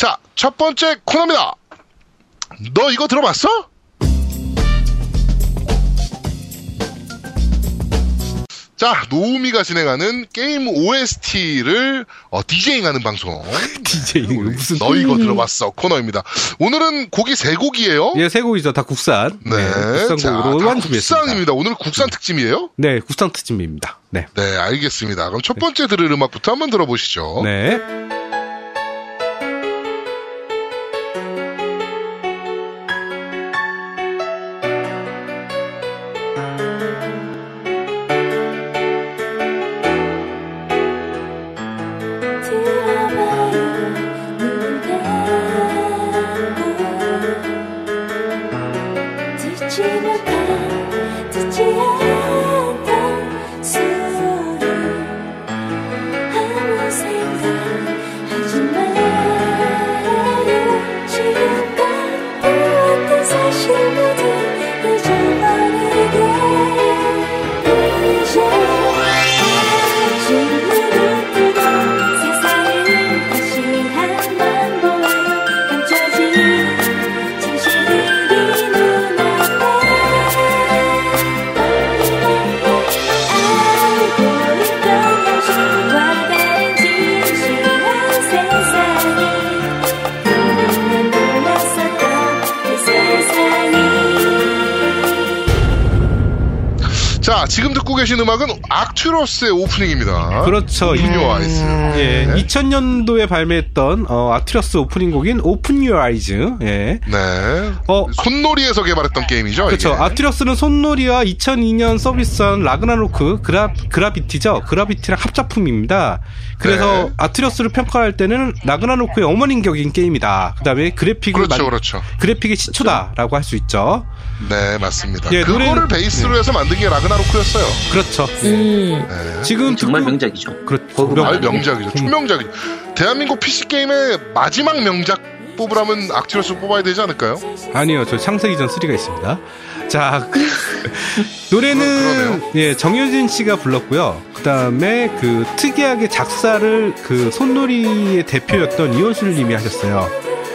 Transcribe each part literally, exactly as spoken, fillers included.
자, 첫 번째 코너입니다. 너 이거 들어봤어? 자, 노우미가 진행하는 게임 오에스티를 어, 디제잉하는 방송. 디제잉 무슨? 너 이거 들어봤어 코너입니다. 오늘은 곡이 세 곡이에요. 예, 세 곡이죠. 다 국산. 네, 네 국산 곡으로만 준비했습니다. 국산입니다. 오늘 국산 특집이에요? 네, 국산 특집입니다. 네, 네, 알겠습니다. 그럼 첫 번째 들을 음악부터 한번 들어보시죠. 네. 지금 듣고 계신 음악은 아크투러스의 오프닝입니다. 그렇죠. 오픈 유어 아이즈. 예, 네. 이천 년도에 발매했던 어, 아크투러스 오프닝 곡인 오픈 유어 아이즈. 예. 네. 어, 손놀이에서 개발했던 게임이죠. 그렇죠. 아크투러스는 손놀이와 이천이 년 서비스한 라그나로크 그라, 그라비티죠. 그라비티랑 합작품입니다. 그래서 네. 아크투러스를 평가할 때는 라그나로크의 어머님격인 게임이다. 그다음에 그래픽을 그렇죠, 만, 그렇죠. 그래픽의 시초다라고 할 수 있죠. 네, 맞습니다. 예, 그거를 노래는, 베이스로 예. 해서 만든 게 라그나로크였어요. 그렇죠. 음. 네. 지금 정말 듣고, 명작이죠. 그렇죠. 정말 명작이죠. 총명작이죠. 음. 대한민국 피씨 게임의 마지막 명작 뽑으라면 악티러스 뽑아야 되지 않을까요? 아니요, 저 창세기 전 삼이 있습니다. 자, 노래는 어, 예 정효진 씨가 불렀고요. 그다음에 그 특이하게 작사를 그 손놀이의 대표였던 이원술 님이 하셨어요.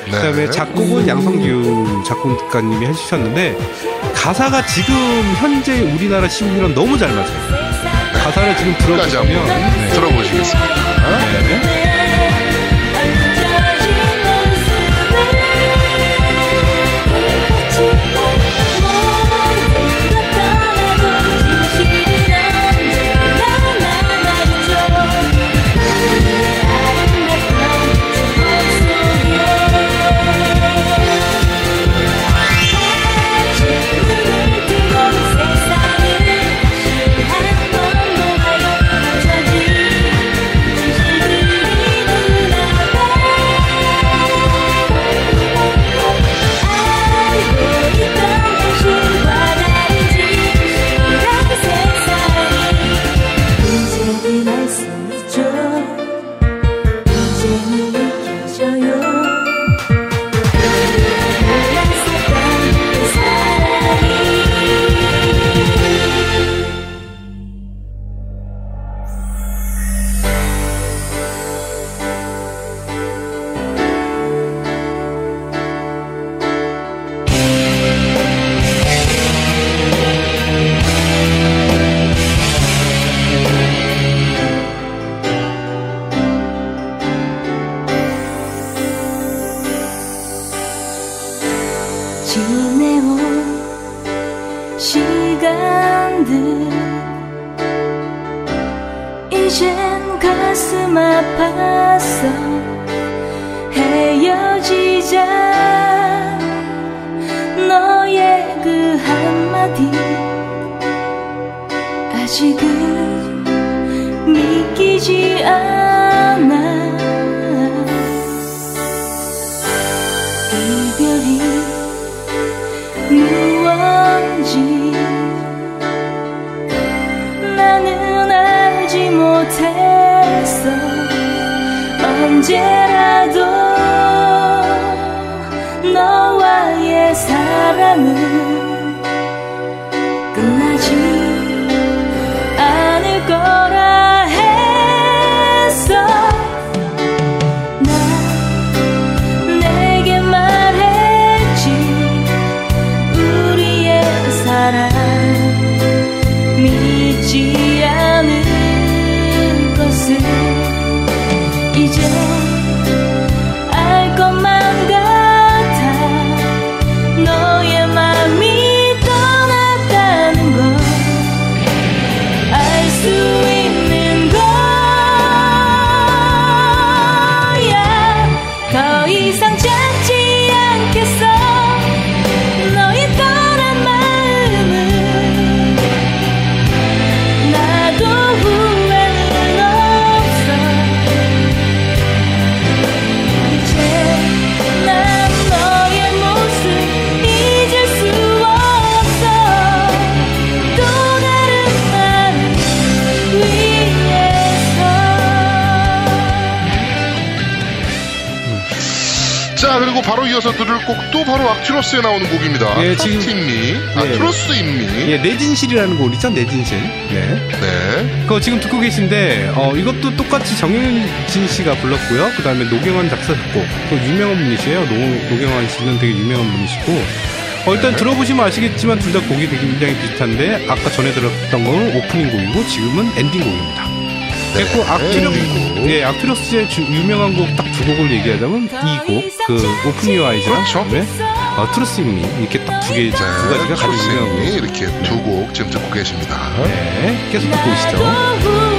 네. 그다음에 작곡은 음. 양성규 작곡가님이 해주셨는데 가사가 지금 현재 우리나라 시국이랑 너무 잘 맞아요. 네. 가사를 지금 들어보시면 네. 들어보시겠습니다. 네. 네. 자, 그리고 바로 이어서 들을 곡도 바로 악튜러스에 나오는 곡입니다. 네, 지금 팀이 악튜러스 임미. 예, 내진실이라는 곡 있죠, 내진실. 네. 네. 그거 지금 듣고 계신데, 어, 이것도 똑같이 정윤진 씨가 불렀고요. 그 다음에 노경환 작사 작곡. 또 유명한 분이세요. 노, 노경환 씨는 되게 유명한 분이시고. 어, 일단 네. 들어보시면 아시겠지만 둘 다 곡이 되게 굉장히 비슷한데, 아까 전에 들었던 건 오프닝 곡이고 지금은 엔딩 곡입니다. 네. 그리고 악튜러스, 예, 악튜러스의 유명한 곡 딱 두 곡을 얘기하자면 이 곡, 그 오프닝 아이즈랑 그렇죠. 어, 트루스임이 이렇게 딱 두 개, 네. 두 가지가 가장 유명한 곡. 이렇게 두 곡 지금 듣고 계십니다. 네, 계속 듣고 계시죠.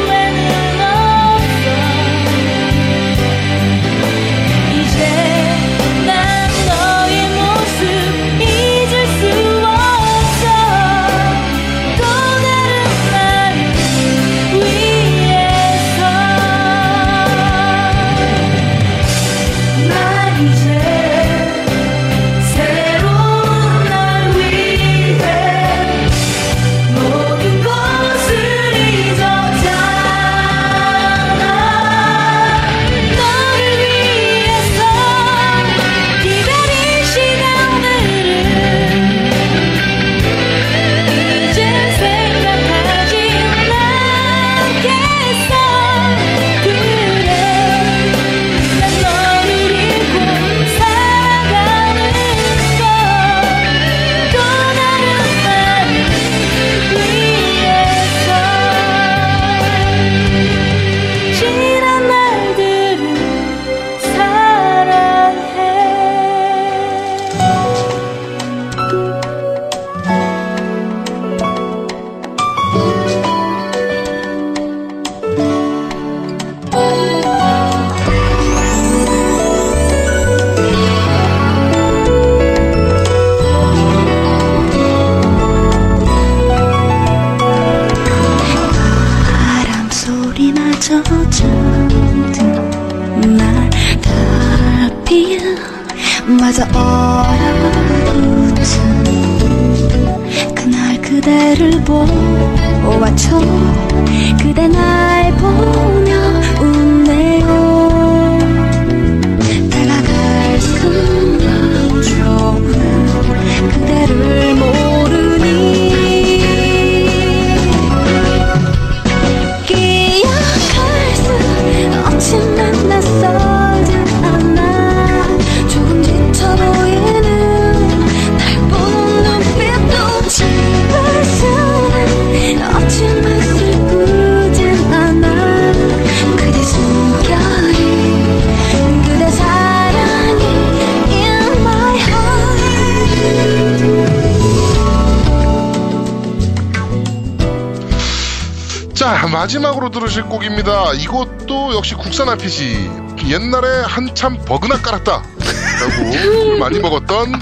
마지막으로 들으실 곡입니다. 이것도 역시 국산 알피지. 옛날에 한참 버그나 깔았다 라고 많이 먹었던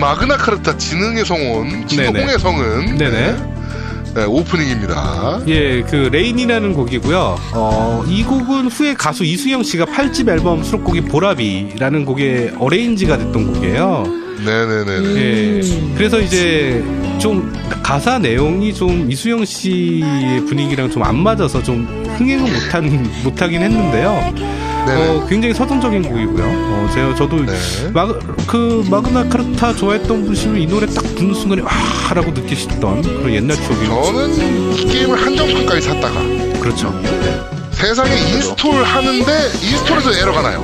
마그나 카르타 지능의 성은, 지구공의 성은 네네. 네, 오프닝입니다. 예, 그 레인이라는 곡이고요. 어, 이 곡은 후에 가수 이수영 씨가 팔집 앨범 수록곡인 보라비라는 곡의 어레인지가 됐던 곡이에요. 네네네네. 예, 그래서 이제 좀 가사 내용이 좀 이수영 씨의 분위기랑 좀 안 맞아서 좀 흥행을 못한 못하긴 했는데요. 어, 굉장히 서정적인 곡이고요. 어, 제가 저도 네. 마그, 그 마그나 카르타 좋아했던 분이시면 이 노래 딱 듣는 순간에 와라고 느끼셨던 그런 옛날 추억이. 저는 이 게임을 한정판까지 샀다가. 그렇죠. 네. 세상에 인스톨 하는데 인스톨에서 에러가 나요.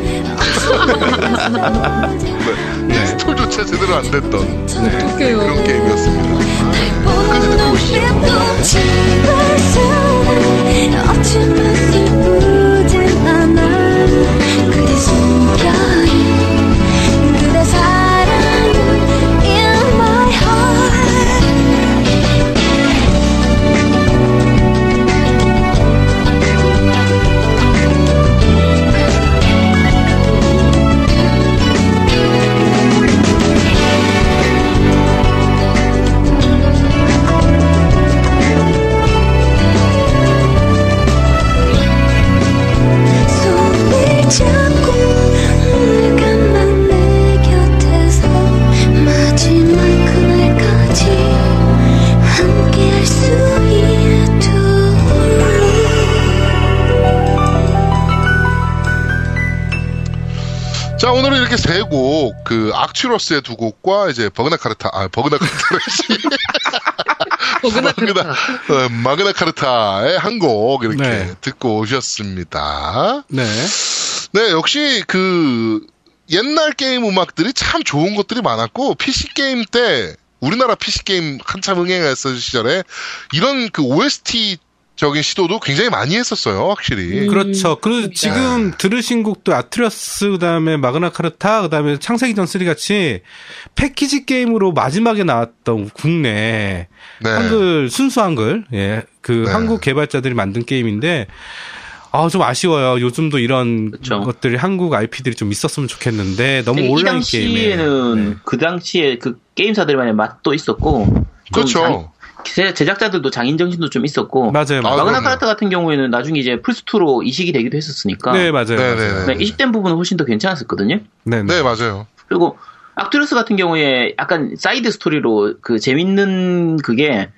네. 인스톨조차 제대로 안 됐던 네. 그런 게임이었습니다. 끝까지 듣고 오시죠. 자, 오늘은 이렇게 세 곡, 그, 악튜러스의 두 곡과, 이제, 버그나 카르타, 아, 버그나 카르타. 버그나 카르타. 어, 마그나 카르타의 한 곡, 이렇게 네. 듣고 오셨습니다. 네. 네, 역시, 그, 옛날 게임 음악들이 참 좋은 것들이 많았고, 피씨게임 때, 우리나라 피씨게임 한참 흥행했을 시절에, 이런 그 오에스티 적인 시도도 굉장히 많이 했었어요, 확실히. 음, 그렇죠. 그리고 지금 네. 들으신 곡도 아트리어스, 그 다음에 마그나 카르타, 그 다음에 창세기전 쓰리 같이 패키지 게임으로 마지막에 나왔던 국내 네. 한글, 순수 한글, 예. 그 네. 한국 개발자들이 만든 게임인데, 아, 좀 아쉬워요. 요즘도 이런 그렇죠. 것들이 한국 아이피들이 좀 있었으면 좋겠는데, 너무 온라인 게임에. 네. 그 당시에 그 게임사들만의 맛도 있었고. 그렇죠. 제, 제작자들도 장인정신도 좀 있었고. 맞아요. 맞아요. 마그나 카르타 같은 경우에는 나중에 이제 플스투로 이식이 되기도 했었으니까. 네, 맞아요. 네네네. 이식된 부분은 훨씬 더 괜찮았었거든요. 네네. 네, 맞아요. 그리고 악튜러스 같은 경우에 약간 사이드 스토리로 그 재밌는 그게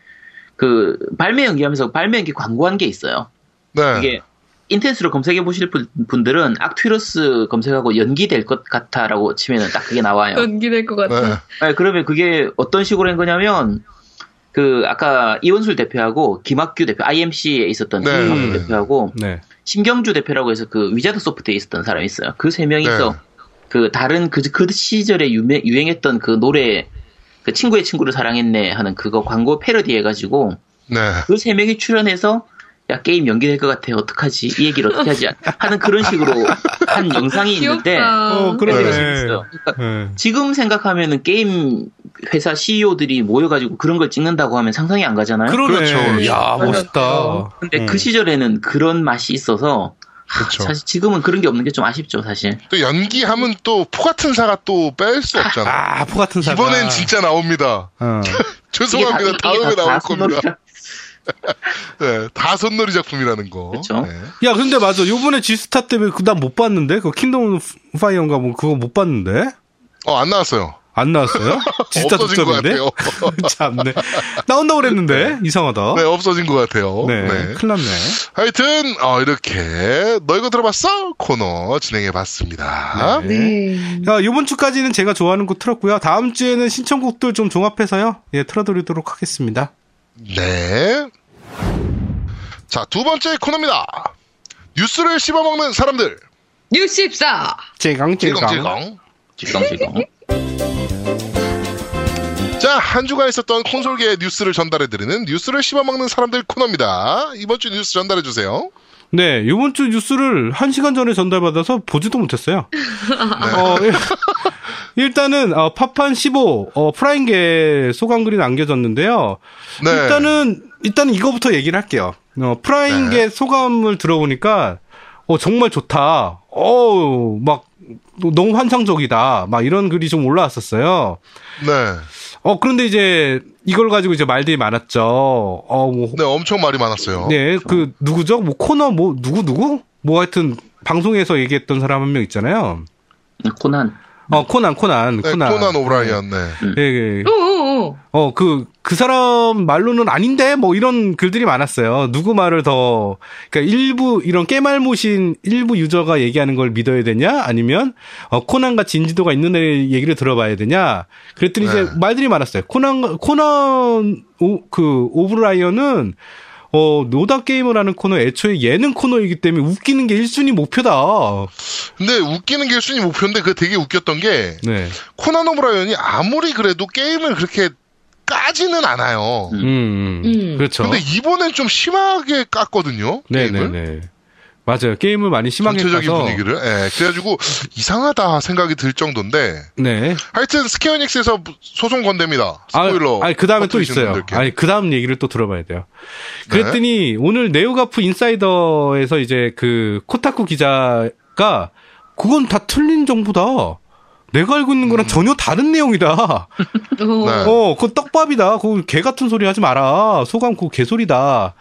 그 발매 연기하면서 발매 연기 광고한 게 있어요. 네. 그게 인텐스로 검색해 보실 분들은 악튜러스 검색하고 연기될 것 같아라고 치면은 딱 그게 나와요. 연기될 것 같아. 네. 네, 그러면 그게 어떤 식으로 한 거냐면 그 아까 이원술 대표하고 김학규 대표, 아이엠씨에 있었던 네. 김학규 대표하고 네. 신경주 대표라고 해서 그 위자드 소프트에 있었던 사람이 있어요. 그 세 명이서 네. 그 다른 그, 그 시절에 유명, 유행했던 그 노래 그 친구의 친구를 사랑했네 하는 그거 광고 패러디 해가지고 네. 그 세 명이 출연해서 야 게임 연기될 것 같아 어떡하지 이 얘기를 어떻게 하지 하는 그런 식으로 한 영상이 있는데 어, 그래. 네. 그러니까 네. 지금 생각하면은 게임 회사 씨이오들이 모여가지고 그런 걸 찍는다고 하면 상상이 안 가잖아요. 그렇죠. 야 멋있다. 근데 음. 그 시절에는 그런 맛이 있어서 그렇죠. 사실 지금은 그런 게 없는 게 좀 아쉽죠, 사실. 또 연기하면 또 포 같은 사가 또 뺄 수 없잖아. 아, 포 같은 사가. 이번엔 진짜 나옵니다. 어. 죄송합니다. 다, 다음에 다, 나올 다 겁니다. 네, 다 손놀이 작품이라는 거. 그렇죠. 네. 야, 근데 맞아. 요번에 지스타 때문에 그 난 못 봤는데. 그거 킹덤 파이어인가 뭐 그거 못 봤는데. 어, 안 나왔어요. 안 나왔어요? 지스타 없어진 것 같아요. 참네. 나온다고 그랬는데. 네. 이상하다. 네, 없어진 것 같아요. 네. 네. 큰일 났네. 하여튼 어, 이렇게 너 이거 들어봤어? 코너 진행해 봤습니다. 네. 네. 야, 요번 주까지는 제가 좋아하는 곡 틀었고요. 다음 주에는 신청곡들 좀 종합해서요. 예, 틀어 드리도록 하겠습니다. 네. 자, 두 번째 코너입니다. 뉴스를 씹어먹는 사람들. 뉴스십사. 찔겅찔겅. 찔겅찔겅. 자, 한 주간 있었던 콘솔계의 뉴스를 전달해드리는 뉴스를 씹어먹는 사람들 코너입니다. 이번 주 뉴스 전달해주세요. 네, 이번 주 뉴스를 한 시간 전에 전달받아서 보지도 못했어요. 네. 어, 일단은 어, 파판 십오 어, 프라임계 소감글이 남겨졌는데요. 네. 일단은 일단은 이거부터 얘기를 할게요. 어, 프라임계 네. 소감을 들어보니까 어, 정말 좋다. 어, 막 너무 환상적이다. 막 이런 글이 좀 올라왔었어요. 네. 어, 그런데 이제 이걸 가지고 이제 말들이 많았죠. 어, 뭐. 네, 엄청 말이 많았어요. 네, 그 누구죠? 뭐 코너 뭐 누구 누구? 뭐 하여튼 방송에서 얘기했던 사람 한 명 있잖아요. 코난. 어, 코난, 코난, 네, 코난. 코난 오브라이언, 네. 예, 예. 어, 그, 그 사람 말로는 아닌데? 뭐 이런 글들이 많았어요. 누구 말을 더, 그니까 일부, 이런 깨말못인 일부 유저가 얘기하는 걸 믿어야 되냐? 아니면, 어, 코난 같이 인지도가 있는 애 얘기를 들어봐야 되냐? 그랬더니 네. 이제 말들이 많았어요. 코난, 코난, 오, 그, 오브라이언은, 어, 노다게임을 하는 코너 애초에 예능 코너이기 때문에 웃기는 게 일 순위 목표다. 근데 웃기는 게 일 순위 목표인데 그게 되게 웃겼던 게 네. 코난 오브라이언이 아무리 그래도 게임을 그렇게 까지는 않아요. 음, 음. 음. 그렇죠. 근데 이번엔 좀 심하게 깠거든요. 네네네. 네. 맞아요. 게임을 많이 심하게 까서 전체적인 분위기를. 네. 그래가지고 이상하다 생각이 들 정도인데. 네. 하여튼 스퀘어닉스에서 소송 건댑니다. 스포일러. 아니, 아니 그 다음에 또 있어요. 분들께. 아니 그 다음 얘기를 또 들어봐야 돼요. 그랬더니 네. 오늘 네오가프 인사이더에서 이제 그 코타쿠 기자가 그건 다 틀린 정보다. 내가 알고 있는 거랑 음. 전혀 다른 내용이다. 네. 어, 그건 떡밥이다. 그거 개 같은 소리 하지 마라. 소감 그거 개소리다.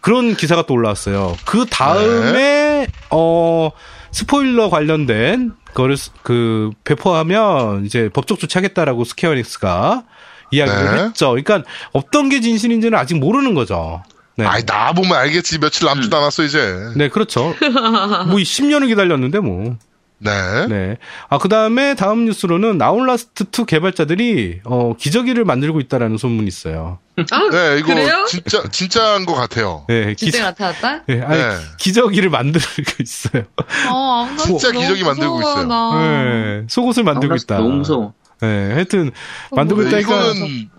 그런 기사가 또 올라왔어요. 그 다음에, 네. 어, 스포일러 관련된, 그거를, 그, 배포하면, 이제 법적 조치하겠다라고 스퀘어닉스가 이야기를 네. 했죠. 그러니까, 어떤 게 진실인지는 아직 모르는 거죠. 네. 아이, 나 보면 알겠지. 며칠 남지도 않았어, 이제. 네, 그렇죠. 뭐, 십 년을 기다렸는데, 뭐. 네. 네. 아, 그 다음에 다음 뉴스로는 아웃라스트 투 개발자들이 어, 기저귀를 만들고 있다라는 소문이 있어요. 아, 네, 이거 그래요? 진짜, 진짜인 것 같아요. 네, 기저... 진짜 나타났다? 네, 아니, 네. 기저귀를 만들고 있어요. 아, 진짜 기저귀 만들고 무서워, 있어요. 나. 네, 속옷을 만들고 있다. 너무 무서워. 네, 하여튼, 만들고 있다. 이건,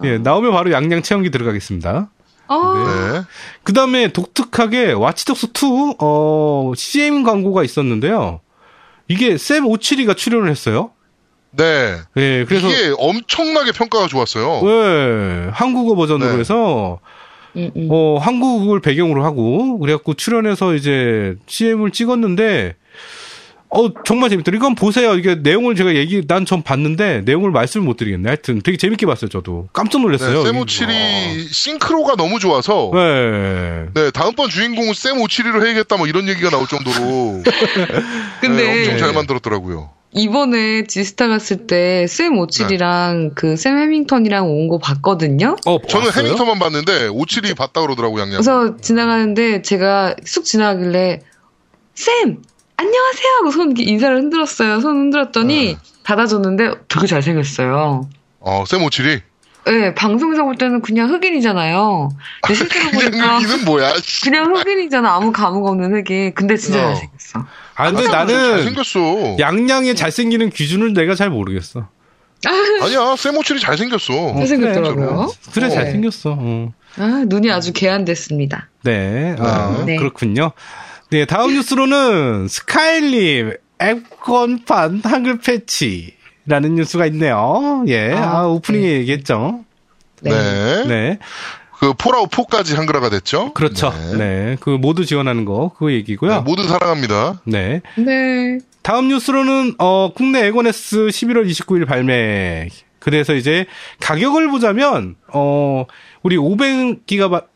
예, 나오면 바로 양양 체험기 들어가겠습니다. 아. 네. 그 다음에 독특하게 와치독스 투, 어, 씨엠 광고가 있었는데요. 이게 샘 오키에레가 출연을 했어요. 네. 예, 그래서 이게 엄청나게 평가가 좋았어요. 예. 한국어 버전으로 네. 해서 음, 음. 어, 한국을 배경으로 하고 그래갖고 출연해서 이제 씨엠을 찍었는데 어, 정말 재밌더라. 이건 보세요. 이게 내용을 제가 얘기 난 전 봤는데 내용을 말씀을 못 드리겠네. 하여튼 되게 재밌게 봤어요. 저도 깜짝 놀랐어요. 네, 샘 오키에레 싱크로가 너무 좋아서 네. 네, 다음번 주인공은 샘 오키에레로 해야겠다 뭐 이런 얘기가 나올 정도로 근데 네, 엄청 잘 만들었더라고요. 이번에 지스타 갔을 때 샘 오키에레랑 네. 그 샘 해밍턴이랑 온 거 봤거든요. 어, 저는 봤어요? 해밍턴만 봤는데 오키에레 봤다 그러더라고요, 양양. 그래서 지나가는데 제가 쑥 지나가길래 샘 안녕하세요 하고 손 인사를 흔들었어요. 손 흔들었더니 아. 받아줬는데 되게 잘생겼어요. 어, 샘 오키에레? 네, 방송에서 볼 때는 그냥 흑인이잖아요. 근데 실제로 그냥 보니까 흑인은 뭐야? 그냥 흑인이잖아. 아무 감흥 없는 흑인. 근데 진짜 어. 잘생겼어. 아, 근데 나는 잘생겼어. 양양의 잘생기는 기준을 내가 잘 모르겠어. 아니야, 샘 오키에레 잘생겼어. 잘생겼더라고요. 그래, 어. 잘생겼어. 어. 아, 눈이 아주 개안됐습니다. 네, 아, 네. 그렇군요. 네, 다음 뉴스로는 스카이림 앱건판 한글 패치라는 뉴스가 있네요. 예, 아, 아 오프닝에 네. 얘기했죠. 네. 네. 네. 그 폴아웃 포까지 한글화가 됐죠. 그렇죠. 네. 네. 그 모두 지원하는 거 그거 얘기고요. 네, 모두 사랑합니다. 네. 네. 다음 뉴스로는 어 국내 에곤에스 십일월 이십구일 발매. 그래서 이제 가격을 보자면 어 우리 오백 기가바이트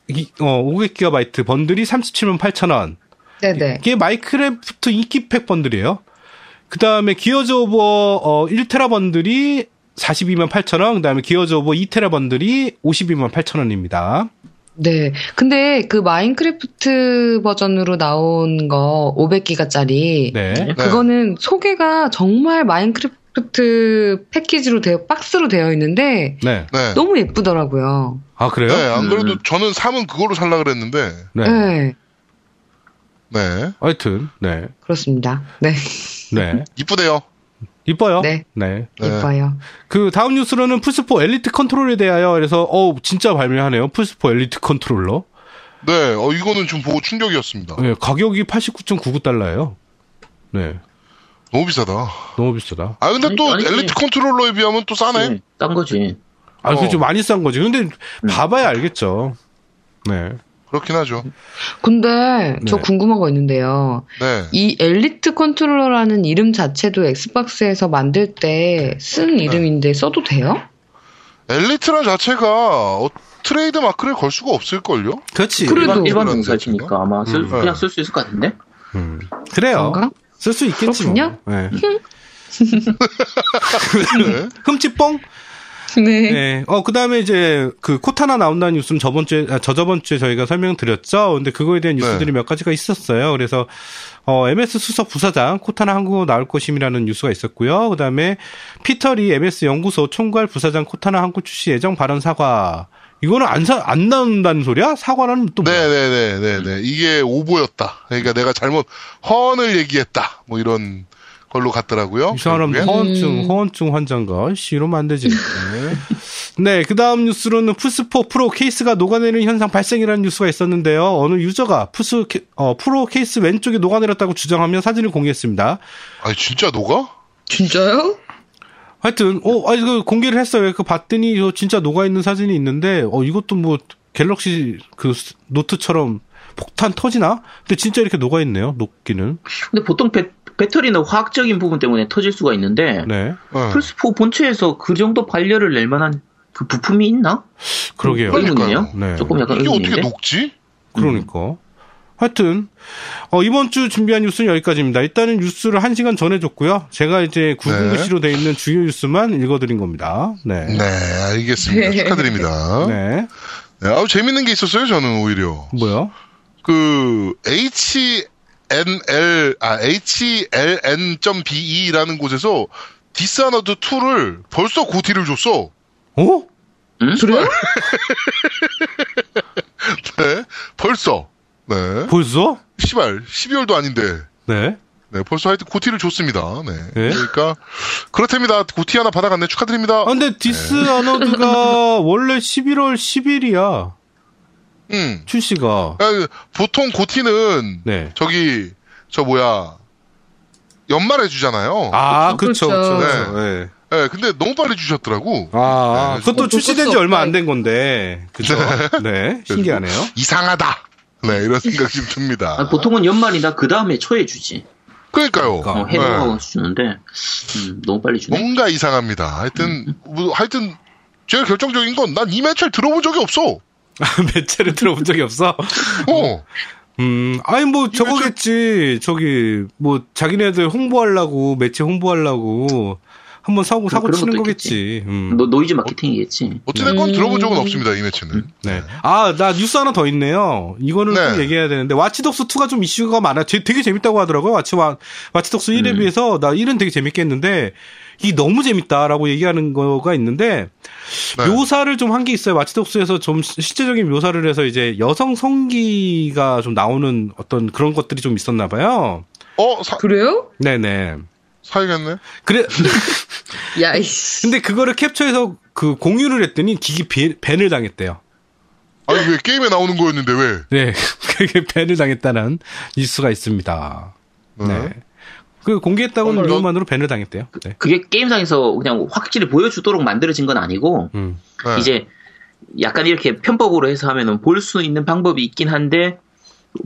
어 오백 기가바이트 번들이 삼십칠만 팔천 원. 네네. 이게 마인크래프트 인기팩 번들이에요. 그 다음에 기어즈 오브 어, 일 테라 번들이 사십이만 팔천 원, 그 다음에 기어즈 오브 이 테라 번들이 오십이만 팔천 원입니다. 네. 근데 그 마인크래프트 버전으로 나온 거 오백 기가짜리. 네. 그거는 소개가 정말 마인크래프트 패키지로 되어, 박스로 되어 있는데. 네. 네. 너무 예쁘더라고요. 아, 그래요? 네. 안 그래도 음. 저는 사면 그걸로 살라 그랬는데. 네. 네. 네. 하여튼, 네. 그렇습니다. 네. 네. 이쁘대요. 이뻐요. 네. 네. 이뻐요. 그 다음 뉴스로는 플스포 엘리트 컨트롤에 대하여 그래서, 어우, 진짜 발매하네요. 플스포 엘리트 컨트롤러. 네. 어, 이거는 좀 보고 충격이었습니다. 네. 가격이 팔십구 점 구구 달러예요. 네. 너무 비싸다. 너무 비싸다. 아, 근데 아니, 또 아니지. 엘리트 컨트롤러에 비하면 또 싸네? 네, 딴 거지. 아, 어. 그렇죠. 많이 싼 거지. 근데 봐봐야 알겠죠. 네. 그렇긴 하죠. 근데 저 네. 궁금한 거 있는데요. 네. 이 엘리트 컨트롤러라는 이름 자체도 엑스박스에서 만들 때 쓴 이름인데 네. 써도 돼요? 엘리트란 자체가 어, 트레이드 마크를 걸 수가 없을걸요? 그렇지. 그래도 일반 동사니까 아마 쓸, 음. 그냥 쓸 수 있을 것 같은데? 음. 그래요. 쓸 수 있겠지. 그렇군요. 뭐. 네. 네. 흠칫뽕? 네. 네. 어, 그 다음에 이제, 그, 코타나 나온다는 뉴스는 저번주에, 아, 저저번주에 저희가 설명드렸죠? 근데 그거에 대한 뉴스들이 네. 몇 가지가 있었어요. 그래서, 어, 엠에스 수석 부사장, 코타나 한국어 나올 것임이라는 뉴스가 있었고요. 그 다음에, 피터 리 엠에스 연구소 총괄 부사장 코타나 한국 출시 예정 발언 사과. 이거는 안 사, 안 나온다는 소리야? 사과는 또 뭐야? 네네네네네. 이게 오보였다. 그러니까 내가 잘못, 허언을 얘기했다. 뭐 이런. 걸로 갔더라고요. 이 사람 허언증, 허언증 환자인가? 씨, 이러면 안 되지. 네, 그 다음 뉴스로는 플스포 프로 케이스가 녹아내리는 현상 발생이라는 뉴스가 있었는데요. 어느 유저가 플스, 어, 프로 케이스 왼쪽에 녹아내렸다고 주장하며 사진을 공개했습니다. 아니, 진짜 녹아? 진짜요? 하여튼, 어, 아니, 그 공개를 했어요. 그 봤더니, 진짜 녹아있는 사진이 있는데, 어, 이것도 뭐, 갤럭시 그 노트처럼 폭탄 터지나? 근데 진짜 이렇게 녹아있네요, 녹기는. 근데 보통 배... 배터리는 화학적인 부분 때문에 터질 수가 있는데 네. 플스포 본체에서 그 정도 발열을 낼 만한 그 부품이 있나? 그러게요. 그러니까요. 네. 조금 약간 이게 의문인데? 어떻게 녹지? 그러니까. 음. 하여튼 어, 이번 주 준비한 뉴스는 여기까지입니다. 일단은 뉴스를 한 시간 전에 줬고요. 제가 이제 굵은 글씨로 네. 돼 있는 주요 뉴스만 읽어드린 겁니다. 네, 네 알겠습니다. 축하드립니다. 네. 네. 아우 재밌는 게 있었어요. 저는 오히려. 뭐요? 그 H hl 아 hln.be라는 곳에서 디스아너드 이를 벌써 고티를 줬어. 어? 응? 그래요? 네, 벌써. 네. 벌써? 시발, 십이월도 아닌데. 네. 네, 벌써 하여튼 고티를 줬습니다. 네. 네. 그러니까, 그렇답니다. 고티 하나 받아갔네. 축하드립니다. 아, 근데 디스아너드가 네. 원래 십일월 십일이야. 응. 출시가. 아, 보통 고티는, 네. 저기, 저 뭐야, 연말에 주잖아요. 아, 그쵸, 그쵸. 그쵸. 네. 네. 네, 근데 너무 빨리 주셨더라고. 아, 네, 그것도 출시된 지 얼마 안 된 건데. 그죠? 네. 신기하네요. 이상하다. 네, 이런 생각이 좀 듭니다. 아, 보통은 연말이나 그 다음에 초에 주지. 그러니까요. 그러니까. 어, 해명하고 네. 주는데, 음, 너무 빨리 주네. 뭔가 이상합니다. 하여튼, 음. 뭐, 하여튼, 제일 결정적인 건 난 이 매체를 들어본 적이 없어. 아, 매체를 들어본 적이 없어? 어. 음, 아니, 뭐, 저거겠지. 매체... 저기, 뭐, 자기네들 홍보하려고, 매체 홍보하려고. 한번 사고, 사고 치는 거겠지. 음. 노, 노이즈 마케팅이겠지. 어찌됐건 네. 들어본 적은 없습니다, 이 매체는. 네. 아, 나 뉴스 하나 더 있네요. 이거는 네. 좀 얘기해야 되는데, 와치독스 이가 좀 이슈가 많아. 제, 되게 재밌다고 하더라고요. 와치, 와, 와치독스 일에 음. 비해서, 나 일은 되게 재밌게 했는데, 이 너무 재밌다라고 얘기하는 거가 있는데, 네. 묘사를 좀 한 게 있어요. 와치독스에서 좀 실제적인 묘사를 해서 이제 여성 성기가 좀 나오는 어떤 그런 것들이 좀 있었나봐요. 어, 사... 그래요? 네네. 사야겠네. 그래. 야, 이씨. 근데 그거를 캡처해서 그 공유를 했더니 기기 비, 밴을 당했대요. 아니, 왜 게임에 나오는 거였는데 왜? 네. 그게 밴을 당했다는 뉴스가 있습니다. 네. 네. 그 공개했다고는 이것만으로 밴을 당했대요. 네. 그게 게임상에서 그냥 확실히 보여주도록 만들어진 건 아니고, 음. 네. 이제 약간 이렇게 편법으로 해서 하면은 볼 수 있는 방법이 있긴 한데,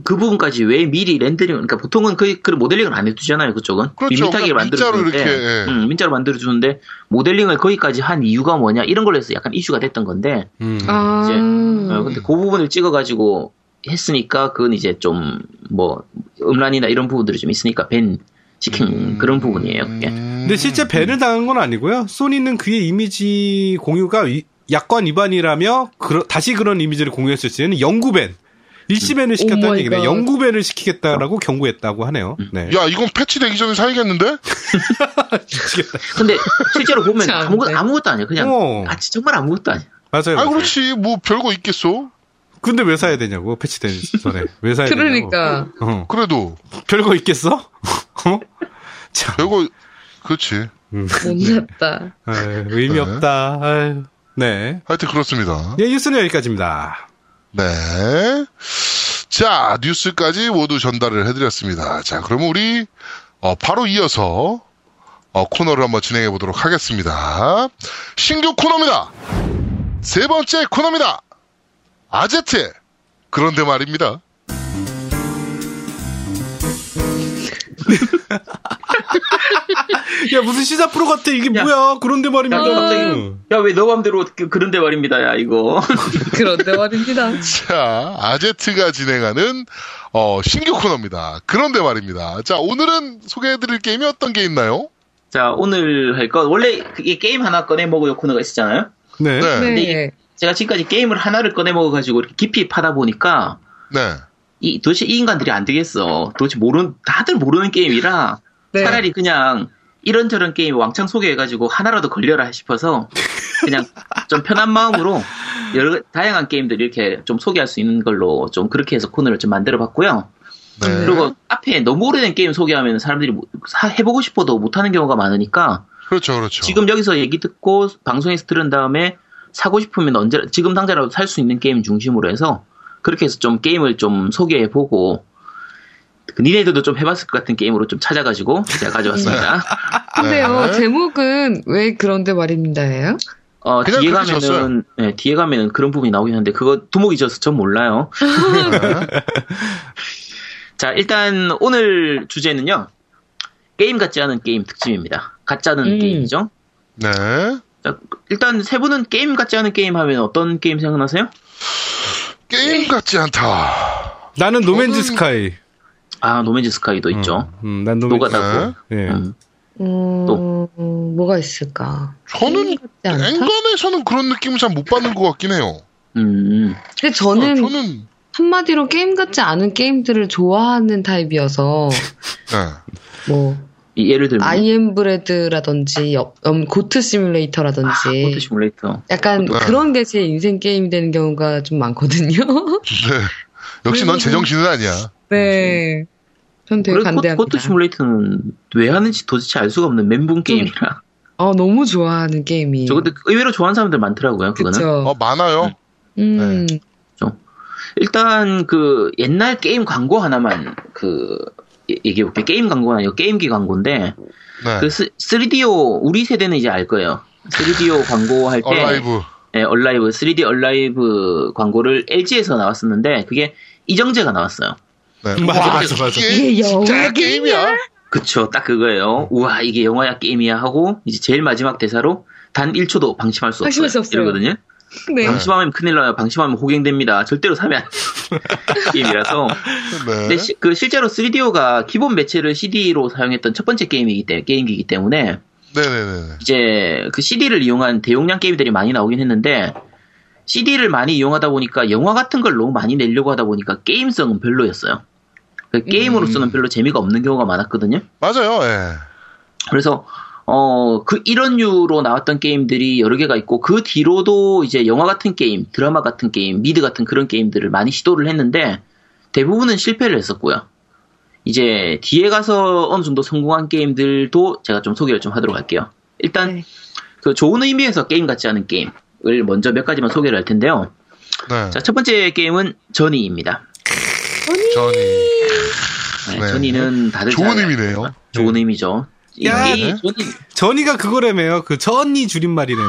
그 부분까지 왜 미리 렌더링, 그러니까 보통은 그, 그 모델링을 안 해두잖아요, 그쪽은. 그렇죠. 밋밋하게 만들어주는데. 민자로 이렇게. 음, 민자로 만들어주는데, 모델링을 거기까지 한 이유가 뭐냐, 이런 걸로 해서 약간 이슈가 됐던 건데. 음. 아. 이제, 어, 근데 그 부분을 찍어가지고 했으니까, 그건 이제 좀, 뭐, 음란이나 이런 부분들이 좀 있으니까, 밴, 시킨 음. 그런 부분이에요, 그게. 근데 실제 밴을 당한 건 아니고요. 소니는 그의 이미지 공유가 약관 위반이라며, 그러, 다시 그런 이미지를 공유했을 때는 영구 밴. 일시밴을 시켰다는 얘기네. 영구밴을 시키겠다라고 경고했다고 하네요. 네. 야, 이건 패치되기 전에 사야겠는데? 미치겠다. 근데 실제로 보면 아무것도, 아무것도 아니야. 그냥 어. 아, 정말 아무것도 아니야. 맞아요. 아, 맞아요. 그렇지. 뭐 별거 있겠어. 근데 왜 사야 되냐고. 패치되기 전에. 왜 사야 그러니까. 되냐고. 그러니까. 어. 그래도. 별거 있겠어? 어? 참. 별거, 그렇지. 못났다. 음. 네. 의미 네. 없다. 아유. 네. 하여튼 그렇습니다. 예, 뉴스는 여기까지입니다. 네. 자, 뉴스까지 모두 전달을 해드렸습니다. 자, 그러면 우리, 어, 바로 이어서, 어, 코너를 한번 진행해 보도록 하겠습니다. 신규 코너입니다. 세 번째 코너입니다. 아제트. 그런데 말입니다. 야, 무슨 시사 프로 같아. 이게 야, 뭐야. 그런데 말입니다. 야, 왜 너 맘대로 그런데 말입니다. 야, 이거. 그런데 말입니다. 자, 아제트가 진행하는, 어, 신규 코너입니다. 그런데 말입니다. 자, 오늘은 소개해드릴 게임이 어떤 게 있나요? 자, 오늘 할 건, 원래 이게 게임 하나 꺼내먹어요 코너가 있었잖아요? 네. 네. 근데 제가 지금까지 게임을 하나를 꺼내먹어가지고 이렇게 깊이 파다 보니까. 네. 이, 도대체 이 인간들이 안 되겠어. 도대체 모르는, 다들 모르는 게임이라. 네. 차라리 그냥 이런저런 게임 왕창 소개해가지고 하나라도 걸려라 싶어서 그냥 좀 편한 마음으로 여러, 다양한 게임들 이렇게 좀 소개할 수 있는 걸로 좀 그렇게 해서 코너를 좀 만들어 봤고요. 네. 그리고 앞에 너무 오래된 게임 소개하면 사람들이 뭐, 사, 해보고 싶어도 못하는 경우가 많으니까. 그렇죠, 그렇죠. 지금 여기서 얘기 듣고 방송에서 들은 다음에 사고 싶으면 언제, 지금 당장이라도 살 수 있는 게임 중심으로 해서 그렇게 해서 좀 게임을 좀 소개해보고, 니네들도 좀 해봤을 것 같은 게임으로 좀 찾아가지고 제가 가져왔습니다. 근데요, 네. 제목은 왜 그런데 말입니다예요? 어, 뒤에 가면은, 네, 뒤에 가면은 그런 부분이 나오긴 하는데, 그거 두목이 져서 전 몰라요. 자, 일단 오늘 주제는요, 게임 같지 않은 게임 특집입니다. 같지 않은 음. 게임이죠? 네. 자, 일단 세 분은 게임 같지 않은 게임 하면 어떤 게임 생각나세요? 게임 같지 않다. 나는 노맨즈 저는... 스카이. 아, 노맨즈 스카이도 음, 있죠. 음, 난 노맨즈 스카이. 예. 음. 음, 또. 음, 뭐가 있을까? 저는, 엔간에서는 그런 느낌을 잘 못 받는 것 같긴 해요. 음. 근데 저는, 아, 저는 한마디로 게임 같지 않은 게임들을 좋아하는 타입이어서 네. 뭐 예를 들면 아이엠브레드라든지 음, 고트 시뮬레이터라든지 아, 고트 시뮬레이터. 약간 고트. 그런 게 제 인생 게임이 되는 경우가 좀 많거든요. 네. 역시 넌 제정신은 아니야. 네. 전 되게 반대합니다. 고트 시뮬레이터는 왜 하는지 도대체 알 수가 없는 멘붕 게임이라. 어, 너무 좋아하는 게임이에요. 저 근데 의외로 좋아하는 사람들 많더라고요. 그거는. 어, 많아요. 음. 네. 일단 그 옛날 게임 광고 하나만 그 얘기해 볼게요. 게임 광고는 아니고 게임기 광고인데 네. 그 쓰리디오 우리 세대는 이제 알 거예요. 쓰리디오 광고 할 때 얼라이브. 네, 얼라이브 쓰리디 얼라이브 광고를 엘지에서 나왔었는데 그게 이정재가 나왔어요. 네. 맞아 맞아 맞아. 이게 영화 게임이야? 그쵸, 딱 그거예요. 우와 이게 영화야 게임이야 하고 이제 제일 마지막 대사로 단 일 초도 방심할 수 방심할 없어요. 없어요. 이러거든요. 네. 방심하면 큰일 나요. 방심하면 호갱됩니다. 절대로 사면 안 되는 게임이라서. 네. 근데 시, 그 실제로 쓰리디오가 기본 매체를 씨디로 사용했던 첫 번째 게임이기 때문에, 게임기이기 때문에. 네네네. 이제 그 씨디를 이용한 대용량 게임들이 많이 나오긴 했는데, 씨디를 많이 이용하다 보니까 영화 같은 걸 너무 많이 내려고 하다 보니까 게임성은 별로였어요. 그 게임으로서는 음. 별로 재미가 없는 경우가 많았거든요. 맞아요, 예. 그래서, 어, 그, 이런 유로 나왔던 게임들이 여러 개가 있고, 그 뒤로도 이제 영화 같은 게임, 드라마 같은 게임, 미드 같은 그런 게임들을 많이 시도를 했는데, 대부분은 실패를 했었고요. 이제, 뒤에 가서 어느 정도 성공한 게임들도 제가 좀 소개를 좀 하도록 할게요. 일단, 네. 그 좋은 의미에서 게임 같지 않은 게임을 먼저 몇 가지만 소개를 할 텐데요. 네. 자, 첫 번째 게임은 저니입니다. 저니. 네, 네. 저니는 다들 좋은 의미네요. 네. 좋은 의미죠. 야, 네. 저니. 저니가 그거라며요. 그 전이 줄임말이라며.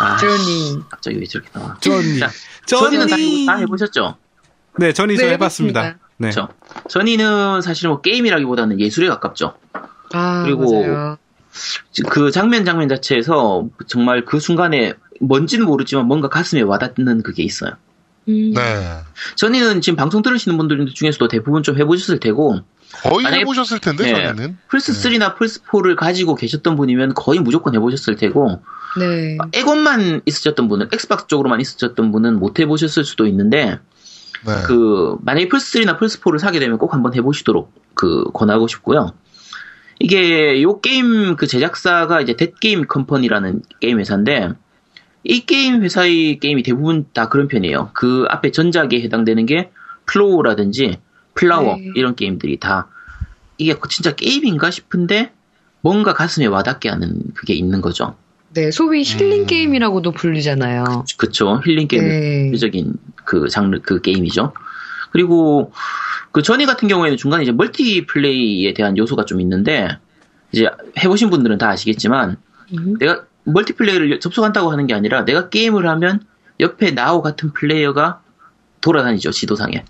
아, 저니. 갑자기 왜 저렇게 나와? 저니. 자, 저니. 저니는 다, 다 해보셨죠? 네, 저니 저 네, 해봤습니다. 네. 그렇죠. 저니는 사실 뭐 게임이라기보다는 예술에 가깝죠. 아, 그리고 맞아요. 그 장면 장면 자체에서 정말 그 순간에 뭔지는 모르지만 뭔가 가슴에 와닿는 그게 있어요. 음. 네. 저니는 지금 방송 들으시는 분들 중에서도 대부분 좀 해보셨을 테고. 거의 해보셨을 텐데, 네, 저희는. 플스삼이나 네. 플스사를 가지고 계셨던 분이면 거의 무조건 해보셨을 테고, 네. 액원만 있으셨던 분은, 엑스박스 쪽으로만 있으셨던 분은 못 해보셨을 수도 있는데, 네. 그, 만약에 플스삼이나 플스사를 사게 되면 꼭 한번 해보시도록, 그, 권하고 싶고요. 이게, 요 게임, 그 제작사가 이제 댓게임 컴퍼니라는 게임 회사인데, 이 게임 회사의 게임이 대부분 다 그런 편이에요. 그 앞에 전작에 해당되는 게, 플로우라든지, 플라워 네. 이런 게임들이 다 이게 진짜 게임인가 싶은데 뭔가 가슴에 와닿게 하는 그게 있는 거죠. 네, 소위 힐링 음. 게임이라고도 불리잖아요. 그렇죠, 힐링 게임적인 네. 그 장르 그 게임이죠. 그리고 그 저니 같은 경우에는 중간에 이제 멀티플레이에 대한 요소가 좀 있는데 이제 해보신 분들은 다 아시겠지만 음. 내가 멀티플레이를 접속한다고 하는 게 아니라 내가 게임을 하면 옆에 나와 같은 플레이어가 돌아다니죠 지도상에.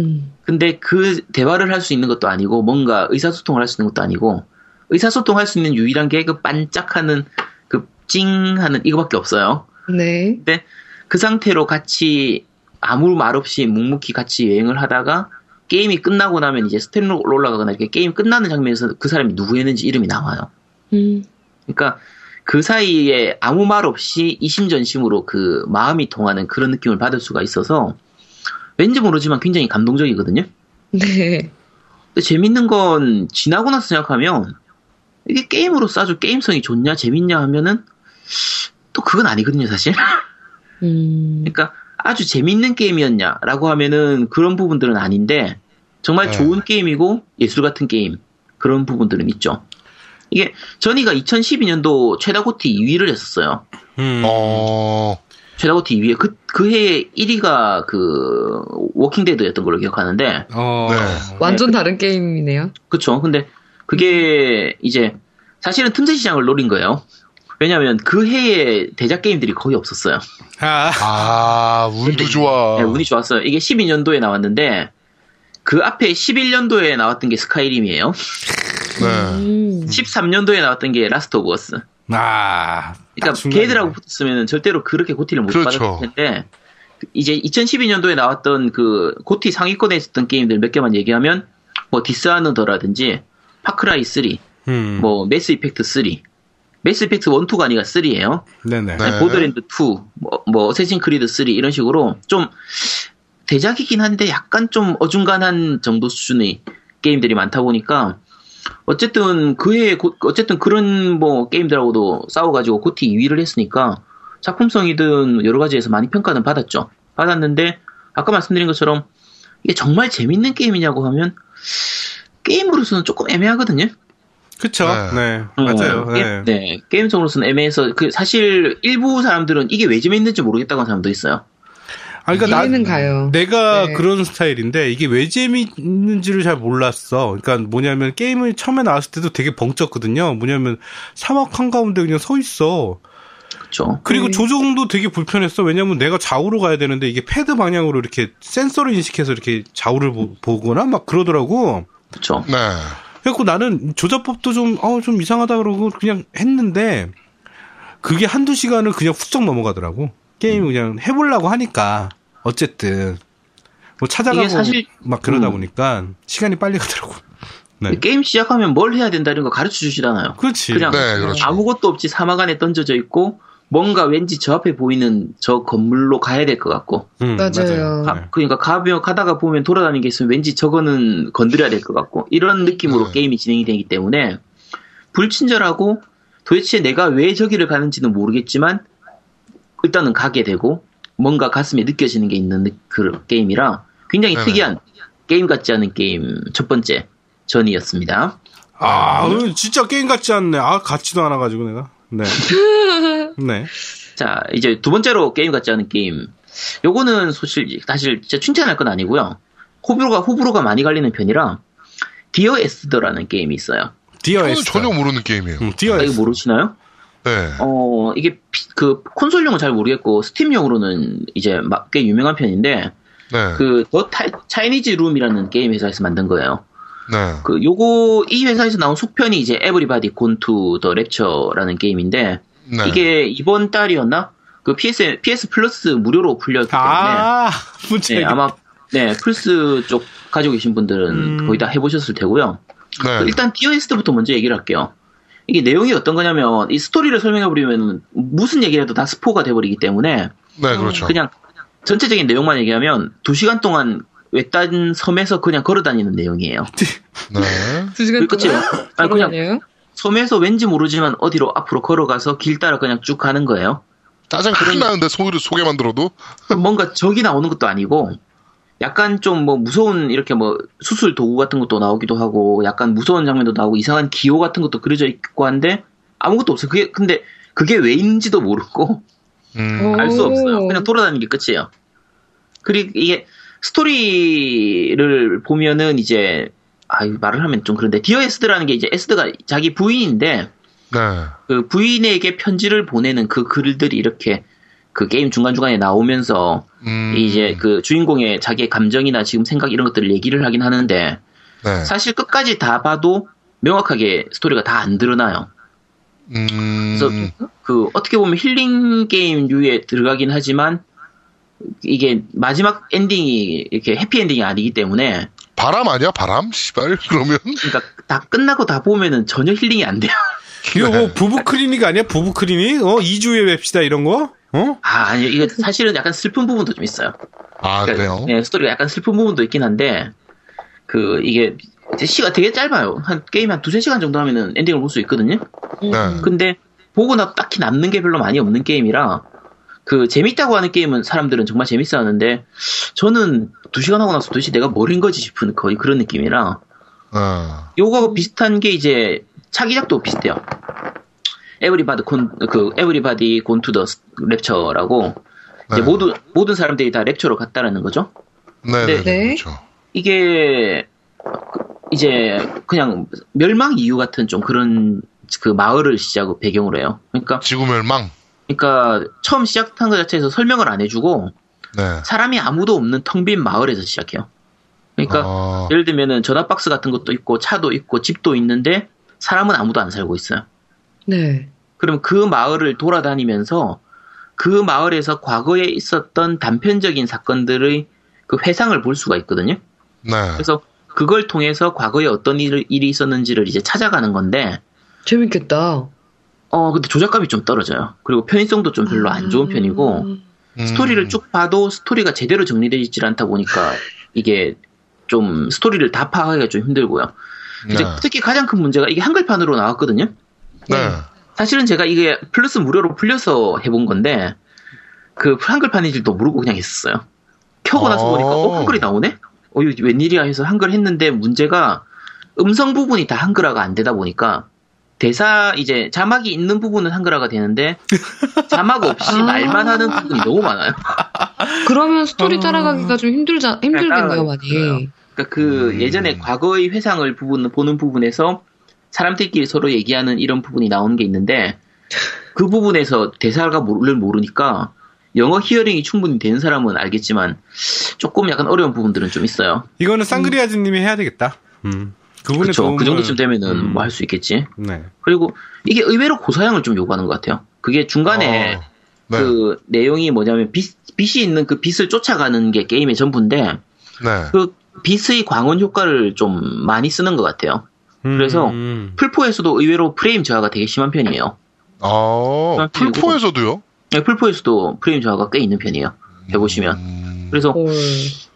음. 근데 그 대화를 할 수 있는 것도 아니고 뭔가 의사소통을 할 수 있는 것도 아니고 의사소통할 수 있는 유일한 게 그 반짝하는 그 찡하는 이거밖에 없어요. 네. 근데 그 상태로 같이 아무 말 없이 묵묵히 같이 여행을 하다가 게임이 끝나고 나면 이제 스탠로 올라가거나 이렇게 게임 끝나는 장면에서 그 사람이 누구였는지 이름이 나와요. 음. 그러니까 그 사이에 아무 말 없이 이심전심으로 그 마음이 통하는 그런 느낌을 받을 수가 있어서. 왠지 모르지만 굉장히 감동적이거든요. 네. 근데 재밌는 건 지나고 나서 생각하면 이게 게임으로서 아주 게임성이 좋냐 재밌냐 하면은 또 그건 아니거든요 사실. 음. 그러니까 아주 재밌는 게임이었냐라고 하면은 그런 부분들은 아닌데 정말 네. 좋은 게임이고 예술 같은 게임 그런 부분들은 있죠. 이게 저니가 이천십이 년도 최다 고티 이 위를 했었어요. 음. 어. 최다 고티 이 위에 그, 그 해에 일 위가 그 워킹데드였던 걸로 기억하는데 어... 네. 완전 다른 게임이네요. 그쵸. 근데 그게 이제 사실은 틈새 시장을 노린 거예요. 왜냐하면 그 해에 대작 게임들이 거의 없었어요. 아 운도 좋아. 네, 운이 좋았어요. 이게 십이 년도에 나왔는데 그 앞에 십일 년도에 나왔던 게 스카이림이에요. 네. 십삼 년도에 나왔던 게 라스트 오브 어스. 아, 그러니까 걔들하고 붙었으면 절대로 그렇게 고티를 못 그렇죠. 받았을 텐데 이제 이천십이 년도에 나왔던 그 고티 상위권에 있었던 게임들 몇 개만 얘기하면 뭐 디스아너더라든지 파크라이 쓰리, 음. 뭐 매스 이펙트 쓰리, 매스 이펙트 일, 이가 아니라 삼이에요. 네네. 네. 보더랜드 이, 뭐, 뭐 어쌔신 크리드 쓰리 이런 식으로 좀 대작이긴 한데 약간 좀 어중간한 정도 수준의 게임들이 많다 보니까 어쨌든 그해 어쨌든 그런 뭐 게임들하고도 싸워가지고 고티 이 위를 했으니까 작품성이든 여러 가지에서 많이 평가는 받았죠. 받았는데 아까 말씀드린 것처럼 이게 정말 재밌는 게임이냐고 하면 게임으로서는 조금 애매하거든요. 그쵸. 네, 네. 어, 맞아요. 네. 네. 게임성으로서는 애매해서 그 사실 일부 사람들은 이게 왜 재밌는지 모르겠다고 하는 사람도 있어요. 아, 그러니까 이해는 나, 가요. 내가 네. 그런 스타일인데 이게 왜 재밌는지를 잘 몰랐어. 그러니까 뭐냐면 게임을 처음에 나왔을 때도 되게 벙쪘거든요. 뭐냐면 사막 한가운데 그냥 서 있어. 그렇죠. 그리고 네. 조종도 되게 불편했어. 왜냐면 내가 좌우로 가야 되는데 이게 패드 방향으로 이렇게 센서를 인식해서 이렇게 좌우를 보, 보거나 막 그러더라고. 그렇죠. 네. 그래갖고 나는 조작법도 좀 어, 좀 이상하다 그러고 그냥 했는데 그게 한두 시간을 그냥 훌쩍 넘어가더라고. 게임 음. 그냥 해보려고 하니까. 어쨌든 뭐 찾아가고 사실, 막 그러다 음. 보니까 시간이 빨리 가더라고. 네. 게임 시작하면 뭘 해야 된다는 거 가르쳐 주시잖아요. 그렇지. 그냥 네, 그렇죠. 아무것도 없이 사막 안에 던져져 있고 뭔가 왠지 저 앞에 보이는 저 건물로 가야 될 것 같고. 음, 맞아요. 가, 그러니까 가며 가다가 보면 돌아다니는 게 있으면 왠지 저거는 건드려야 될 것 같고 이런 느낌으로 네. 게임이 진행이 되기 때문에 불친절하고 도대체 내가 왜 저기를 가는지는 모르겠지만 일단은 가게 되고 뭔가 가슴에 느껴지는 게 있는 그런 게임이라 굉장히 네네. 특이한 게임 같지 않은 게임 첫 번째 전이었습니다. 아, 오늘 진짜 게임 같지 않네. 아, 같지도 않아 가지고 내가. 네. 네. 자, 이제 두 번째로 게임 같지 않은 게임. 요거는 사실 사실 진짜 칭찬할 건 아니고요. 호불호가 호불호가 많이 갈리는 편이라 디어 에스더라는 게임이 있어요. 디어 에스더 전혀 모르는 게임이에요. 응, 디어 에스더. 이거 모르시나요? 네. 어, 이게, 피, 그, 콘솔용은 잘 모르겠고, 스팀용으로는 이제 막 꽤 유명한 편인데, 네. 그, 더 타, 차이니즈 룸이라는 게임 회사에서 만든 거예요. 네. 그, 요거, 이 회사에서 나온 속편이 이제 Everybody's Gone to the Rapture라는 게임인데, 네. 이게 이번 달이었나? 그 피에스, 피에스 플러스 무료로 풀렸기 때문에. 아, 네, 아마, 네, 플스 쪽 가지고 계신 분들은 음... 거의 다 해보셨을 테고요. 네. 그 일단, 디어에스부터 먼저 얘기를 할게요. 이게 내용이 어떤 거냐면 이 스토리를 설명해버리면 무슨 얘기를 해도 다 스포가 돼버리기 때문에 네, 그렇죠. 그냥 전체적인 내용만 얘기하면 두 시간 동안 외딴 섬에서 그냥 걸어다니는 내용이에요. 네. 두 시간 동안? 아니, 그냥 내용? 섬에서 왠지 모르지만 어디로 앞으로 걸어가서 길 따라 그냥 쭉 가는 거예요. 짜증 큰 나는데 소개만 들어도? 뭔가 적이 나오는 것도 아니고 약간 좀 뭐 무서운 이렇게 뭐 수술 도구 같은 것도 나오기도 하고 약간 무서운 장면도 나오고 이상한 기호 같은 것도 그려져 있고 한데 아무것도 없어요. 그게 근데 그게 왜 있는지도 모르고 음. 알 수 없어요. 그냥 돌아다니는 게 끝이에요. 그리고 이게 스토리를 보면은 이제 아 말을 하면 좀 그런데 디어 에스드라는 게 이제 에스드가 자기 부인인데 네. 그 부인에게 편지를 보내는 그 글들이 이렇게 그 게임 중간중간에 나오면서 음. 이제 그 주인공의 자기의 감정이나 지금 생각 이런 것들을 얘기를 하긴 하는데 네. 사실 끝까지 다 봐도 명확하게 스토리가 다 안 드러나요. 음. 그래서 그 어떻게 보면 힐링 게임류에 들어가긴 하지만 이게 마지막 엔딩이 이렇게 해피엔딩이 아니기 때문에 바람 아니야? 바람? 씨발 그러면? 그러니까 다 끝나고 다 보면은 전혀 힐링이 안 돼요. 이거 뭐 부부 클리닉 아니야? 부부 클리닉? 어? 이 주에 뵙시다 이런 거? 어? 아, 아니, 이거 사실은 약간 슬픈 부분도 좀 있어요. 아, 그러니까, 그래요? 네, 스토리가 약간 슬픈 부분도 있긴 한데, 그, 이게, 시가 되게 짧아요. 한, 게임 한 두세 시간 정도 하면은 엔딩을 볼 수 있거든요? 네. 근데, 보고 나서 딱히 남는 게 별로 많이 없는 게임이라, 그, 재밌다고 하는 게임은 사람들은 정말 재밌어 하는데, 저는 두 시간 하고 나서 도대체 내가 뭘 한 거지 싶은 거의 그런 느낌이라, 어. 요거하고 비슷한 게 이제, 차기작도 비슷해요. 에브리바디 곤, 그, 에브리바디 곤 투 더 랩처라고, 이제 모두, 모든 사람들이 다 랩처로 갔다라는 거죠. 네네. 네. 그렇죠. 이게, 이제, 그냥 멸망 이유 같은 좀 그런 그 마을을 시작으로 배경으로 해요. 그러니까. 지구 멸망? 그러니까, 처음 시작한 것 자체에서 설명을 안 해주고, 네. 사람이 아무도 없는 텅 빈 마을에서 시작해요. 그러니까, 어... 예를 들면은 전화박스 같은 것도 있고, 차도 있고, 집도 있는데, 사람은 아무도 안 살고 있어요. 네. 그럼 그 마을을 돌아다니면서 그 마을에서 과거에 있었던 단편적인 사건들의 그 회상을 볼 수가 있거든요. 네. 그래서 그걸 통해서 과거에 어떤 일, 일이 있었는지를 이제 찾아가는 건데. 재밌겠다. 어, 근데 조작감이 좀 떨어져요. 그리고 편의성도 좀 별로 안 좋은 편이고. 음. 스토리를 쭉 봐도 스토리가 제대로 정리되어 있지 않다 보니까 이게 좀 스토리를 다 파악하기가 좀 힘들고요. 네. 이제 특히 가장 큰 문제가 이게 한글판으로 나왔거든요. 네. 사실은 제가 이게 플러스 무료로 풀려서 해본 건데 그 한글판인지도 모르고 그냥 했었어요. 켜고 나서 보니까 어 한글이 나오네? 어 이거 웬일이야 해서 한글 했는데 문제가 음성 부분이 다 한글화가 안 되다 보니까 대사 이제 자막이 있는 부분은 한글화가 되는데 자막 없이 아~ 말만 하는 부분이 너무 많아요. 그러면 스토리 따라가기가 좀 힘들자 힘들겠네요 많이. 그러니까 그 음. 예전에 과거의 회상을 부분 보는 부분에서 사람들끼리 서로 얘기하는 이런 부분이 나오는 게 있는데 그 부분에서 대사가 모를 모르니까 영어 히어링이 충분히 된 사람은 알겠지만 조금 약간 어려운 부분들은 좀 있어요. 이거는 쌍그리아즈님이 음. 해야 되겠다. 음. 그렇죠. 그 정도쯤 되면은 음. 뭐 할 수 있겠지. 네. 그리고 이게 의외로 고사양을 좀 요구하는 것 같아요. 그게 중간에 어, 네. 그 내용이 뭐냐면 빛, 빛이 있는 그 빛을 쫓아가는 게 게임의 전부인데 네. 그 빛의 광원 효과를 좀 많이 쓰는 것 같아요. 음. 그래서 풀포에서도 의외로 프레임 저하가 되게 심한 편이에요. 아, 풀포에서도요? 네, 풀포에서도 프레임 저하가 꽤 있는 편이에요. 해보시면. 음. 그래서 오.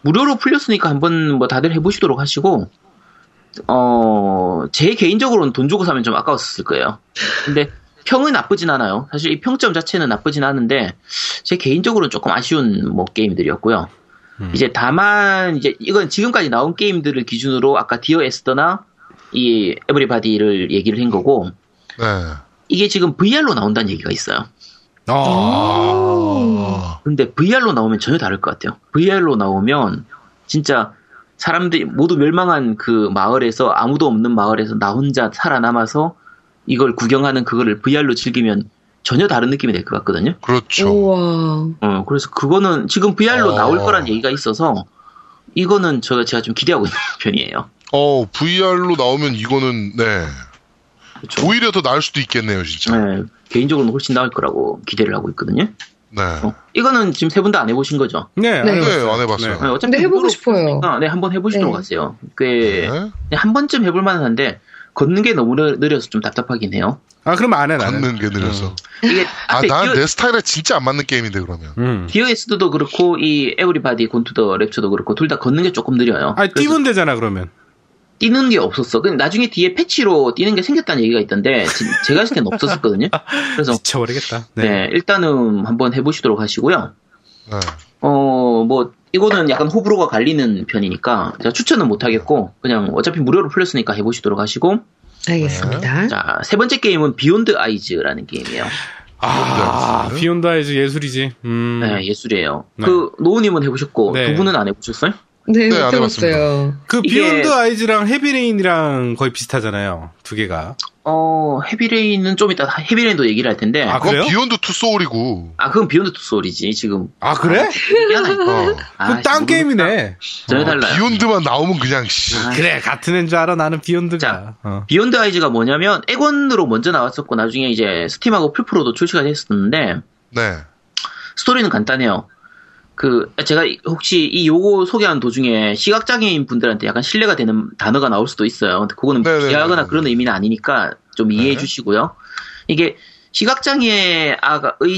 무료로 풀렸으니까 한번 뭐 다들 해보시도록 하시고 어, 제 개인적으로는 돈 주고 사면 좀 아까웠을 거예요. 근데 평은 나쁘진 않아요. 사실 이 평점 자체는 나쁘진 않은데 제 개인적으로는 조금 아쉬운 뭐 게임들이었고요. 음. 이제 다만 이제 이건 지금까지 나온 게임들을 기준으로 아까 디어 에스더나 이 에브리바디를 얘기를 한 거고 네. 이게 지금 브이알로 나온다는 얘기가 있어요. 아~ 근데 브이알로 나오면 전혀 다를 것 같아요. 브이알로 나오면 진짜 사람들이 모두 멸망한 그 마을에서 아무도 없는 마을에서 나 혼자 살아남아서 이걸 구경하는 그거를 브이알로 즐기면 전혀 다른 느낌이 될 것 같거든요. 그렇죠. 우와. 어, 그래서 그거는 지금 브이알로 어. 나올 거란 얘기가 있어서 이거는 저 제가 좀 기대하고 있는 편이에요. 어, 브이알로 나오면 이거는 네. 그렇죠. 오히려 더 나을 수도 있겠네요, 진짜. 네, 개인적으로는 훨씬 나을 거라고 기대를 하고 있거든요. 네. 어, 이거는 지금 세 분 다 안 해보신 거죠? 네, 네, 네 안 해봤어요. 네, 어차피 근데 해보고 싶어요. 아, 네, 한번 해보시도록 네. 하세요. 꽤, 네. 한 번쯤 해볼 만한데, 걷는 게 너무 느려서 좀 답답하긴 해요. 아, 그럼 안 해, 나는. 걷는 게 느려서. 이게 아, 난 내 스타일에 진짜 안 맞는 게임인데, 그러면. 음. 디어에스도 그렇고, 이 에브리바디 곤투 더 랩처도 그렇고, 둘 다 걷는 게 조금 느려요. 아니, 뛰면 되잖아, 그러면. 뛰는 게 없었어. 근데 나중에 뒤에 패치로 뛰는 게 생겼다는 얘기가 있던데 제가 했을 때는 없었었거든요. 그래서 지쳐버리겠다. 네. 네, 일단은 한번 해보시도록 하시고요. 네. 어, 뭐 이거는 약간 호불호가 갈리는 편이니까 제가 추천은 못 하겠고 그냥 어차피 무료로 풀렸으니까 해보시도록 하시고. 알겠습니다. 자, 세 번째 게임은 비욘드 아이즈라는 게임이에요. 아, 아 비욘드 아이즈 예술이지. 음. 네, 예술이에요. 네. 그 노우님은 해보셨고 네. 두 분은 안 해보셨어요? 네, 네, 안 해봤어요. 그 이게... 비욘드 아이즈랑 헤비레인이랑 거의 비슷하잖아요. 두 개가. 어, 헤비레인은 좀 이따 헤비레인도 얘기를 할 텐데. 아, 그건 그래요? 비욘드 투 소울이고. 아, 그건 비욘드 투 소울이지 지금. 아, 그래? 어. 아, 그건 딴 게임이네. 전혀 어, 달라요. 비욘드만 나오면 그냥. 씨. 아, 그래, 같은 애인 줄 알아. 나는 비욘드가. 자, 어. 비욘드 아이즈가 뭐냐면 액원으로 먼저 나왔었고 나중에 이제 스팀하고 풀프로도 출시가 됐었는데. 네. 스토리는 간단해요. 그 제가 혹시 이 요거 소개한 도중에 시각장애인 분들한테 약간 신뢰가 되는 단어가 나올 수도 있어요. 근데 그거는 비하하거나 그런 의미는 아니니까 좀 이해해 네네. 주시고요. 이게 시각장애의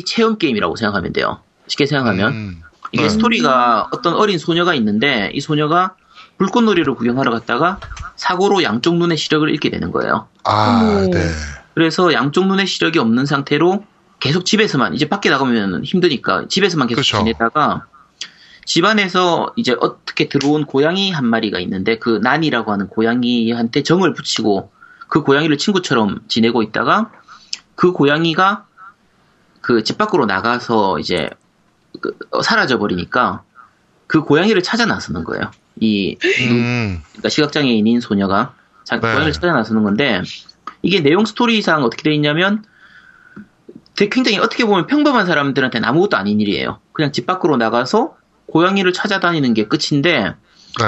체험 게임이라고 생각하면 돼요. 쉽게 생각하면 음. 이게 음. 스토리가 어떤 어린 소녀가 있는데 이 소녀가 불꽃놀이를 구경하러 갔다가 사고로 양쪽 눈의 시력을 잃게 되는 거예요. 아, 네. 그래서 양쪽 눈의 시력이 없는 상태로 계속 집에서만 이제 밖에 나가면 힘드니까 집에서만 계속 그쵸. 지내다가 집안에서 이제 어떻게 들어온 고양이 한 마리가 있는데 그 난이라고 하는 고양이한테 정을 붙이고 그 고양이를 친구처럼 지내고 있다가 그 고양이가 그 집 밖으로 나가서 이제 그 사라져 버리니까 그 고양이를 찾아 나서는 거예요. 이 음. 그러니까 시각장애인인 소녀가 자기 네. 고양이를 찾아 나서는 건데 이게 내용 스토리상 어떻게 돼 있냐면 되게 굉장히 어떻게 보면 평범한 사람들한테는 아무것도 아닌 일이에요. 그냥 집 밖으로 나가서 고양이를 찾아다니는 게 끝인데 네.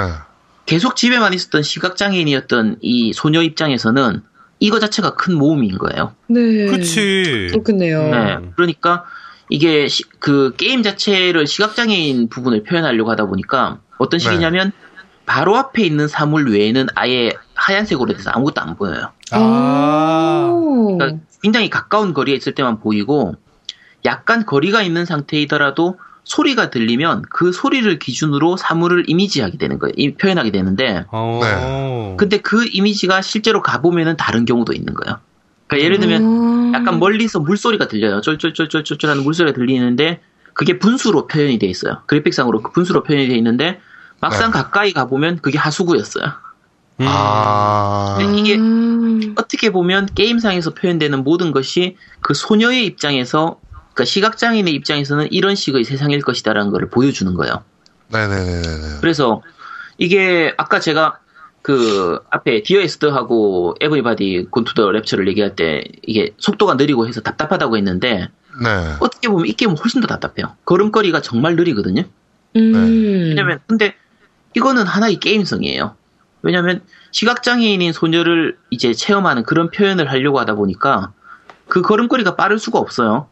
계속 집에만 있었던 시각장애인이었던 이 소녀 입장에서는 이거 자체가 큰 모험인 거예요. 네. 그치. 그렇겠네요. 네. 그러니까 이게 시, 그 게임 자체를 시각장애인 부분을 표현하려고 하다 보니까 어떤 식이냐면 네. 바로 앞에 있는 사물 외에는 아예 하얀색으로 돼서 아무것도 안 보여요. 아. 그러니까 굉장히 가까운 거리에 있을 때만 보이고 약간 거리가 있는 상태이더라도 소리가 들리면 그 소리를 기준으로 사물을 이미지하게 되는 거예요. 이, 표현하게 되는데. 네. 근데 그 이미지가 실제로 가보면은 다른 경우도 있는 거예요. 그러니까 예를 들면 약간 멀리서 물소리가 들려요. 쫄쫄쫄쫄쫄 하는 물소리가 들리는데 그게 분수로 표현이 돼 있어요. 그래픽상으로 그 분수로 표현이 돼 있는데 막상 네. 가까이 가보면 그게 하수구였어요. 음. 아. 이게 음. 어떻게 보면 게임상에서 표현되는 모든 것이 그 소녀의 입장에서, 그러니까 시각장애인의 입장에서는 이런 식의 세상일 것이다라는 걸 보여주는 거예요. 네네네. 그래서 이게 아까 제가 그 앞에 디어 에스더하고 에브리바디 곤 투 더 랩처를 얘기할 때 이게 속도가 느리고 해서 답답하다고 했는데 네. 어떻게 보면 이 게임은 훨씬 더 답답해요. 걸음걸이가 정말 느리거든요. 음. 왜냐면 근데 이거는 하나의 게임성이에요. 왜냐면 시각장애인인 소녀를 이제 체험하는 그런 표현을 하려고 하다 보니까 그 걸음걸이가 빠를 수가 없어요.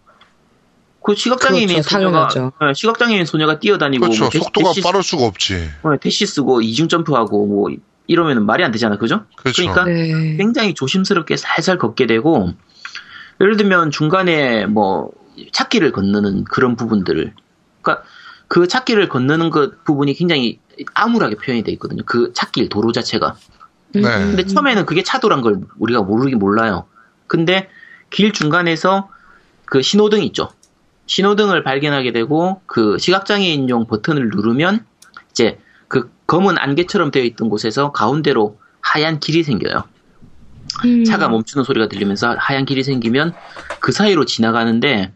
그 시각장애인인 그렇죠, 소녀가 네, 시각장애인 소녀가 뛰어다니고 그렇죠. 뭐 대시, 속도가 대시, 빠를 수가 없지. 대시 쓰고 이중 점프하고 뭐 이러면 말이 안 되잖아, 그죠? 그렇죠. 그러니까 네. 굉장히 조심스럽게 살살 걷게 되고 예를 들면 중간에 뭐 찾기를 건너는 그런 부분들을, 그러니까 그 찾기를 건너는 그 부분이 굉장히 암울하게 표현이 돼 있거든요. 그 찾길 도로 자체가. 네. 근데 처음에는 그게 차도란 걸 우리가 모르긴 몰라요. 근데 길 중간에서 그 신호등 있죠. 신호등을 발견하게 되고 그 시각장애인용 버튼을 누르면 이제 그 검은 안개처럼 되어 있던 곳에서 가운데로 하얀 길이 생겨요. 음. 차가 멈추는 소리가 들리면서 하얀 길이 생기면 그 사이로 지나가는데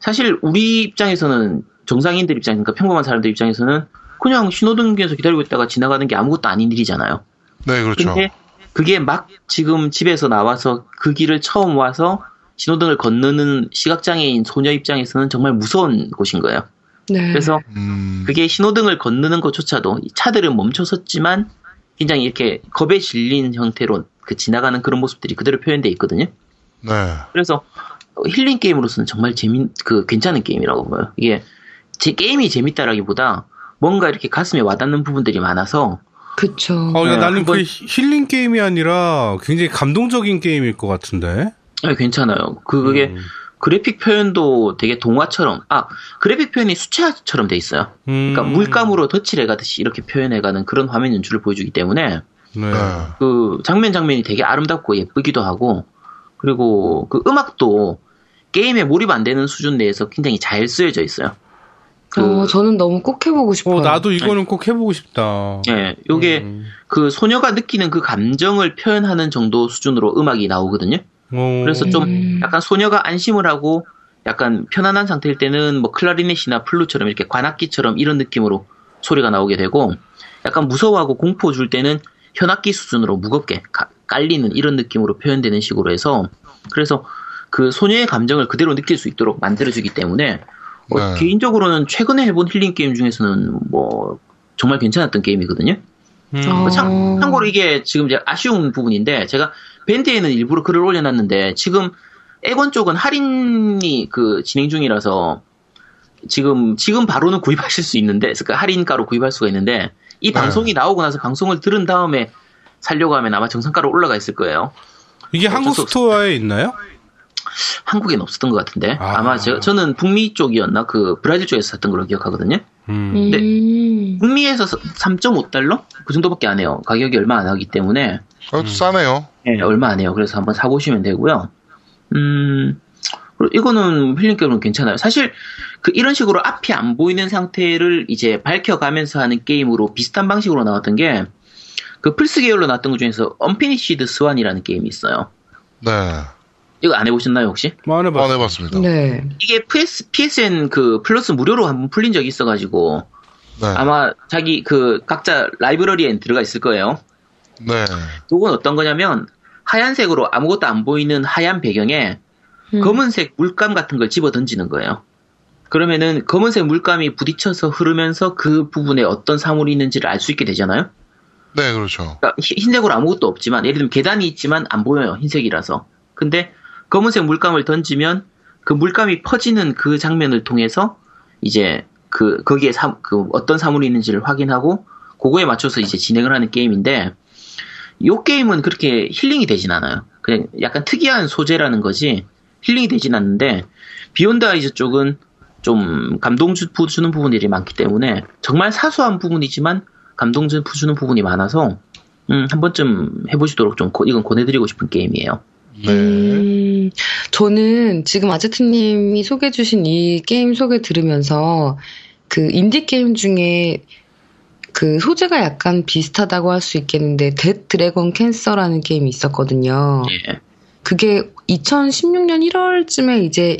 사실 우리 입장에서는 정상인들 입장이니까 그러니까 평범한 사람들 입장에서는 그냥 신호등에서 기다리고 있다가 지나가는 게 아무것도 아닌 일이잖아요. 네, 그렇죠. 근데 그게 막 지금 집에서 나와서 그 길을 처음 와서 신호등을 건너는 시각장애인 소녀 입장에서는 정말 무서운 곳인 거예요. 네. 그래서 음... 그게 신호등을 건너는 것조차도 차들은 멈춰섰지만 굉장히 이렇게 겁에 질린 형태로 그 지나가는 그런 모습들이 그대로 표현되어 있거든요. 네. 그래서 힐링 게임으로서는 정말 재미, 그 괜찮은 게임이라고 봐요. 이게 제 게임이 재밌다라기보다 뭔가 이렇게 가슴에 와닿는 부분들이 많아서. 그쵸. 아, 근데 네, 나는 그게 힐링 게임이 아니라 굉장히 감동적인 게임일 것 같은데. 네, 괜찮아요. 그게 음. 그래픽 표현도 되게 동화처럼, 아, 그래픽 표현이 수채화처럼 돼 있어요. 음. 그러니까 물감으로 덧칠해 가듯이 이렇게 표현해 가는 그런 화면 연출을 보여주기 때문에. 네. 그 장면 장면이 되게 아름답고 예쁘기도 하고, 그리고 그 음악도 게임에 몰입 안 되는 수준 내에서 굉장히 잘 쓰여져 있어요. 그 어, 저는 너무 꼭 해보고 싶어요. 어, 나도 이거는 네. 꼭 해보고 싶다. 네, 요게 음. 그 소녀가 느끼는 그 감정을 표현하는 정도 수준으로 음악이 나오거든요. 오. 그래서 좀 약간 소녀가 안심을 하고 약간 편안한 상태일 때는 뭐 클라리넷이나 플루처럼 이렇게 관악기처럼 이런 느낌으로 소리가 나오게 되고 약간 무서워하고 공포 줄 때는 현악기 수준으로 무겁게 가, 깔리는 이런 느낌으로 표현되는 식으로 해서 그래서 그 소녀의 감정을 그대로 느낄 수 있도록 만들어주기 때문에 뭐 네. 개인적으로는 최근에 해본 힐링 게임 중에서는 뭐 정말 괜찮았던 게임이거든요. 음. 어. 참, 참고로 이게 지금 제가 아쉬운 부분인데 제가 밴드에는 일부러 글을 올려놨는데 지금 액원 쪽은 할인이 그 진행 중이라서 지금 지금 바로는 구입하실 수 있는데 그러니까 할인가로 구입할 수가 있는데 이 네. 방송이 나오고 나서 방송을 들은 다음에 살려고 하면 아마 정상가로 올라가 있을 거예요. 이게 한국 스토어에 있나요? 한국엔 없었던 것 같은데 아. 아마 제가, 저는 북미 쪽이었나 그 브라질 쪽에서 샀던 걸로 기억하거든요. 음. 근데 북미에서 삼 점 오 달러 그 정도밖에 안 해요. 가격이 얼마 안 하기 때문에 음. 싸네요. 네, 얼마 안 해요. 그래서 한번 사보시면 되고요. 음, 이거는 힐링 게임은 괜찮아요. 사실 그 이런 식으로 앞이 안 보이는 상태를 이제 밝혀가면서 하는 게임으로 비슷한 방식으로 나왔던 게 그 플스 계열로 나왔던 것 중에서 언피니시드 스완이라는 게임이 있어요. 네. 이거 안 해보셨나요 혹시? 뭐 안 해봤... 안 해봤습니다. 네. 이게 피에스, 피에스엔 그 플러스 무료로 한번 풀린 적이 있어가지고 네. 아마 자기 그 각자 라이브러리엔 들어가 있을 거예요. 네. 이건 어떤 거냐면 하얀색으로 아무것도 안 보이는 하얀 배경에 음. 검은색 물감 같은 걸 집어 던지는 거예요. 그러면은 검은색 물감이 부딪혀서 흐르면서 그 부분에 어떤 사물이 있는지를 알 수 있게 되잖아요. 네, 그렇죠. 그러니까 흰색으로 아무것도 없지만 예를 들면 계단이 있지만 안 보여요. 흰색이라서. 근데 검은색 물감을 던지면 그 물감이 퍼지는 그 장면을 통해서 이제 그 거기에 사, 그 어떤 사물이 있는지를 확인하고 그거에 맞춰서 이제 진행을 하는 게임인데 이 게임은 그렇게 힐링이 되진 않아요. 그냥 약간 특이한 소재라는 거지 힐링이 되진 않는데 비욘드 아이즈 쪽은 좀 감동 주는 부분들이 많기 때문에 정말 사소한 부분이지만 감동 주는 부분이 많아서 음, 한 번쯤 해보시도록 좀 고, 이건 권해드리고 싶은 게임이에요. 네. 음, 저는 지금 아제트님이 소개해주신 이 게임 소개 들으면서 그 인디 게임 중에 그 소재가 약간 비슷하다고 할 수 있겠는데 데드 드래곤 캔서라는 게임이 있었거든요. 네. 그게 이천십육 년 일월쯤에 이제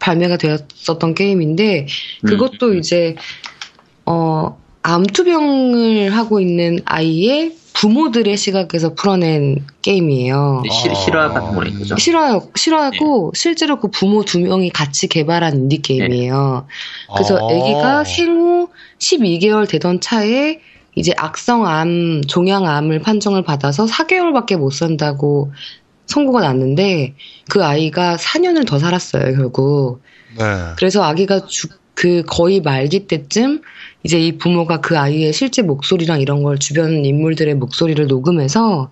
발매가 되었었던 게임인데 그것도 음. 이제 어, 암투병을 하고 있는 아이의 부모들의 시각에서 풀어낸 게임이에요. 실, 실화 같은 거인 거죠? 실화, 실화고 네. 실제로 그 부모 두 명이 같이 개발한 인디 게임이에요. 네. 그래서 아~ 아기가 생후 십이 개월 되던 차에 이제 악성암, 종양암을 판정을 받아서 사 개월밖에 못 산다고 선고가 났는데 그 아이가 사 년을 더 살았어요, 결국. 네. 그래서 아기가 죽, 그 거의 말기 때쯤 이제 이 부모가 그 아이의 실제 목소리랑 이런 걸 주변 인물들의 목소리를 녹음해서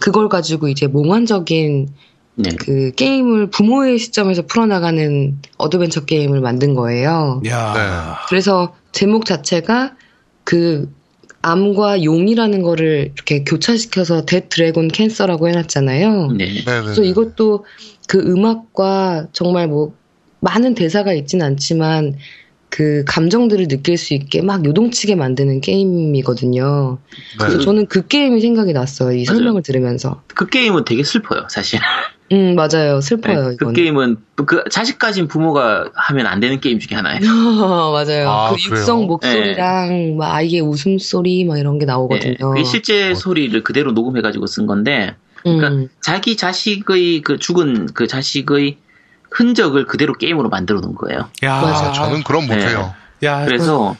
그걸 가지고 이제 몽환적인 네. 그 게임을 부모의 시점에서 풀어나가는 어드벤처 게임을 만든 거예요. 야. 네. 그래서 제목 자체가 그 암과 용이라는 거를 이렇게 교차시켜서 데드 드래곤 캔서라고 해놨잖아요. 네. 네, 네, 그래서 이것도 그 음악과 정말 뭐 많은 대사가 있진 않지만 그 감정들을 느낄 수 있게 막 요동치게 만드는 게임이거든요. 그래서 그, 저는 그 게임이 생각이 났어요. 이 맞아요. 설명을 들으면서. 그 게임은 되게 슬퍼요, 사실. 음, 맞아요. 슬퍼요. 네, 그 게임은 그 자식 가진 부모가 하면 안 되는 게임 중에 하나예요. 맞아요. 아, 그 육성 목소리랑 네. 막 아이의 웃음소리 막 이런 게 나오거든요. 네, 실제 어. 소리를 그대로 녹음해가지고 쓴 건데, 그러니까 음. 자기 자식의 그 죽은 그 자식의 흔적을 그대로 게임으로 만들어 놓은 거예요. 야, 맞아. 저는 그럼 못해요. 네. 야, 그래서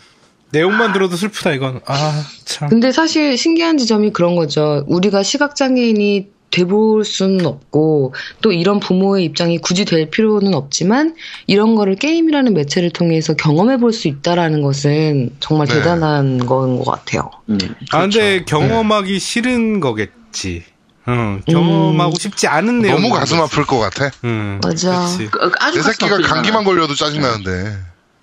내용만 들어도 슬프다 이건. 아, 참. 근데 사실 신기한 지점이 그런 거죠. 우리가 시각장애인이 돼볼 수는 없고 또 이런 부모의 입장이 굳이 될 필요는 없지만 이런 거를 게임이라는 매체를 통해서 경험해볼 수 있다라는 것은 정말 네. 대단한 건 것 같아요. 음, 그렇죠. 아, 근데 경험하기 네. 싫은 거겠지. 응, 경험하고 음. 싶지 않은 내용. 너무 가슴 아플 것 같아. 응. 맞아. 그, 아주 내 새끼가 감기만 걸려도 짜증나는데.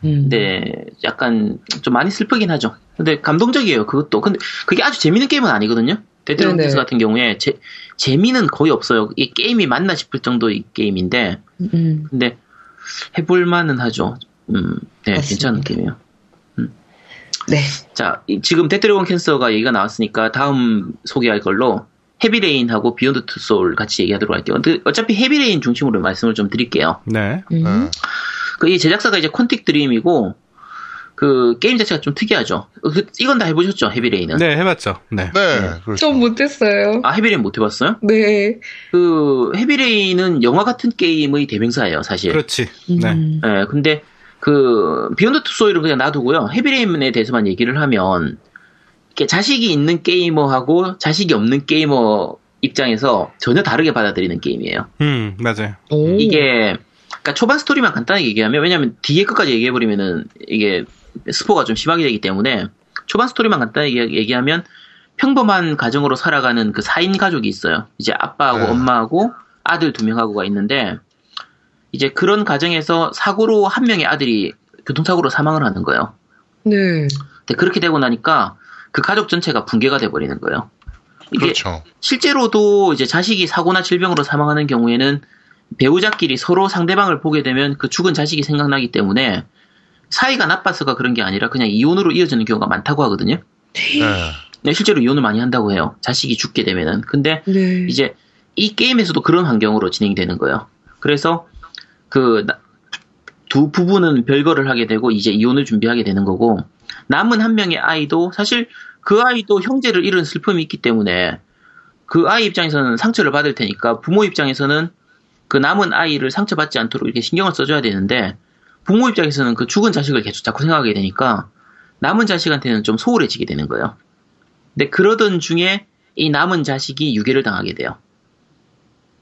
음. 네, 약간 좀 많이 슬프긴 하죠. 근데 감동적이에요, 그것도. 근데 그게 아주 재밌는 게임은 아니거든요. 데드드래곤 같은 경우에 제, 재미는 거의 없어요. 이 게임이 맞나 싶을 정도의 게임인데. 음. 근데 해볼만은 하죠. 음, 네, 맞습니다. 괜찮은 게임이에요. 음. 네. 자, 이, 지금 데드드래곤 캔서가 얘기가 나왔으니까 다음 소개할 걸로. 헤비레인하고 비욘드 투 소울 같이 얘기하도록 할게요. 근데 어차피 헤비레인 중심으로 말씀을 좀 드릴게요. 네. 음. 그 이 제작사가 이제 퀀틱 드림이고 그 게임 자체가 좀 특이하죠. 그, 이건 다 해보셨죠, 헤비레인은? 네, 해봤죠. 네. 네. 네. 그렇죠. 전 못했어요. 아, 헤비레인 못해봤어요? 네. 그 헤비레인은 영화 같은 게임의 대명사예요, 사실. 그렇지. 네. 음. 네. 근데 그 비욘드 투 소울은 그냥 놔두고요. 헤비레인에 대해서만 얘기를 하면. 자식이 있는 게이머하고 자식이 없는 게이머 입장에서 전혀 다르게 받아들이는 게임이에요. 음, 맞아요. 이게, 그러니까 초반 스토리만 간단하게 얘기하면, 왜냐면 뒤에 끝까지 얘기해버리면은 이게 스포가 좀 심하게 되기 때문에, 초반 스토리만 간단하게 얘기하면 평범한 가정으로 살아가는 그 사 인 가족이 있어요. 이제 아빠하고 네. 엄마하고 아들 두 명하고가 있는데, 이제 그런 가정에서 사고로 한 명의 아들이 교통사고로 사망을 하는 거예요. 네. 근데 그렇게 되고 나니까, 그 가족 전체가 붕괴가 돼버리는 거예요. 이게 그렇죠. 실제로도 이제 자식이 사고나 질병으로 사망하는 경우에는 배우자끼리 서로 상대방을 보게 되면 그 죽은 자식이 생각나기 때문에 사이가 나빠서가 그런 게 아니라 그냥 이혼으로 이어지는 경우가 많다고 하거든요. 네. 네, 실제로 이혼을 많이 한다고 해요. 자식이 죽게 되면은. 근데 네. 이제 이 게임에서도 그런 환경으로 진행이 되는 거예요. 그래서 그 두 부부는 별거를 하게 되고 이제 이혼을 준비하게 되는 거고 남은 한 명의 아이도 사실 그 아이도 형제를 잃은 슬픔이 있기 때문에 그 아이 입장에서는 상처를 받을 테니까 부모 입장에서는 그 남은 아이를 상처받지 않도록 이렇게 신경을 써줘야 되는데 부모 입장에서는 그 죽은 자식을 계속 자꾸 생각하게 되니까 남은 자식한테는 좀 소홀해지게 되는 거예요. 근데 그러던 중에 이 남은 자식이 유괴를 당하게 돼요.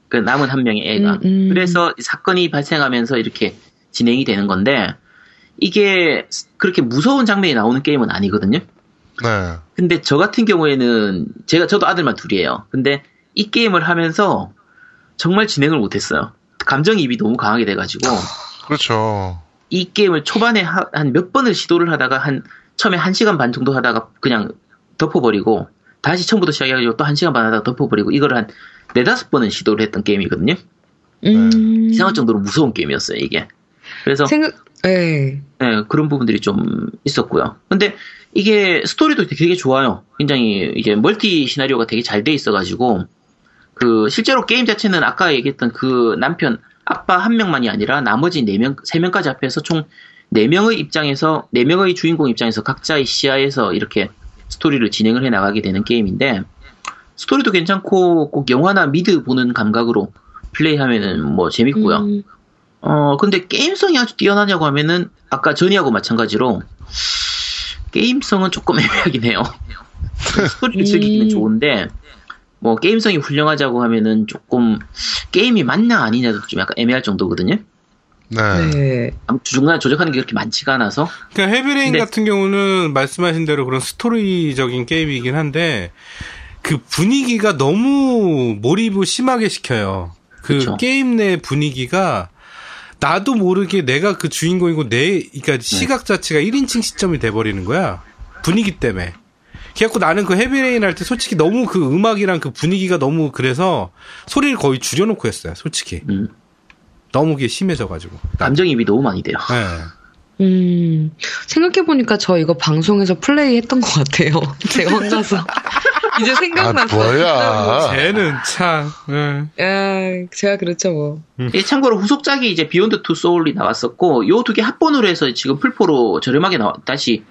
그 남은 한 명의 애가. 음, 음. 그래서 사건이 발생하면서 이렇게 진행이 되는 건데 이게 그렇게 무서운 장면이 나오는 게임은 아니거든요. 네. 근데 저 같은 경우에는 제가 저도 아들만 둘이에요. 근데 이 게임을 하면서 정말 진행을 못했어요. 감정이입이 너무 강하게 돼가지고. 그렇죠. 이 게임을 초반에 한 몇 번을 시도를 하다가 한 처음에 한 시간 반 정도 하다가 그냥 덮어버리고 다시 처음부터 시작해가지고 또 한 시간 반 하다가 덮어버리고 이걸 한 네다섯 번은 시도를 했던 게임이거든요. 음... 이상할 정도로 무서운 게임이었어요, 이게. 그래서 생각... 네. 네, 그런 부분들이 좀 있었고요. 근데 이게 스토리도 되게 좋아요. 굉장히 이게 멀티 시나리오가 되게 잘 돼 있어가지고 그 실제로 게임 자체는 아까 얘기했던 그 남편 아빠 한 명만이 아니라 나머지 네 명, 세 명까지 합해서 총 네 명의 입장에서, 네 명의 주인공 입장에서 각자의 시야에서 이렇게 스토리를 진행을 해나가게 되는 게임인데, 스토리도 괜찮고 꼭 영화나 미드 보는 감각으로 플레이하면은 뭐 재밌고요. 음. 어, 근데 게임성이 아주 뛰어나냐고 하면은 아까 전이하고 마찬가지로 게임성은 조금 애매하긴 해요. 스토리를 즐기기는 음. 좋은데 뭐 게임성이 훌륭하자고 하면은 조금 게임이 맞냐 아니냐도 좀 약간 애매할 정도거든요. 네. 네. 중간에 조작하는 게 그렇게 많지가 않아서. 그러니까 헤비레인 근데... 같은 경우는 말씀하신 대로 그런 스토리적인 게임이긴 한데 그 분위기가 너무 몰입을 심하게 시켜요. 그 그쵸. 게임 내 분위기가 나도 모르게 내가 그 주인공이고 내 그러니까 시각 자체가 네. 일 인칭 시점이 돼버리는 거야. 분위기 때문에. 그래갖고 나는 그 헤비레인 할 때 솔직히 너무 그 음악이랑 그 분위기가 너무 그래서 소리를 거의 줄여놓고 했어요. 솔직히. 음. 너무 그게 심해져가지고. 감정입이 너무 많이 돼요. 네. 음, 생각해보니까 저 이거 방송에서 플레이 했던 것 같아요. 제가 혼자서. 이제 생각났어요. 아, 뭐야. 쟤는 참. 응. 아, 제가 그렇죠 뭐. 예, 참고로 후속작이 이제 비욘드 투 소울이 나왔었고 요 두 개 합본으로 해서 지금 풀포로 저렴하게 나와, 다시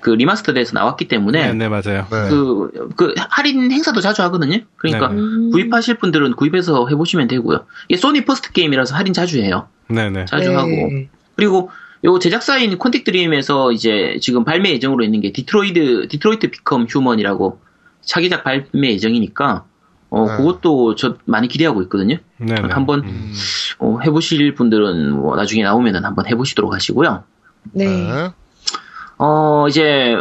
그 리마스터돼서 나왔기 때문에. 네, 네 맞아요. 그, 네. 그 할인 행사도 자주 하거든요. 그러니까 네. 구입하실 분들은 구입해서 해보시면 되고요. 이게 소니 퍼스트 게임이라서 할인 자주 해요. 네네. 네. 자주 에이. 하고 그리고. 요 제작사인 콘택 드림에서 이제 지금 발매 예정으로 있는 게 디트로이드, 디트로이트 비컴 휴먼이라고 차기작 발매 예정이니까, 어, 네. 그것도 저 많이 기대하고 있거든요. 네네. 한번, 음. 어, 해보실 분들은 뭐 나중에 나오면은 한번 해보시도록 하시고요. 네. 네. 어, 이제,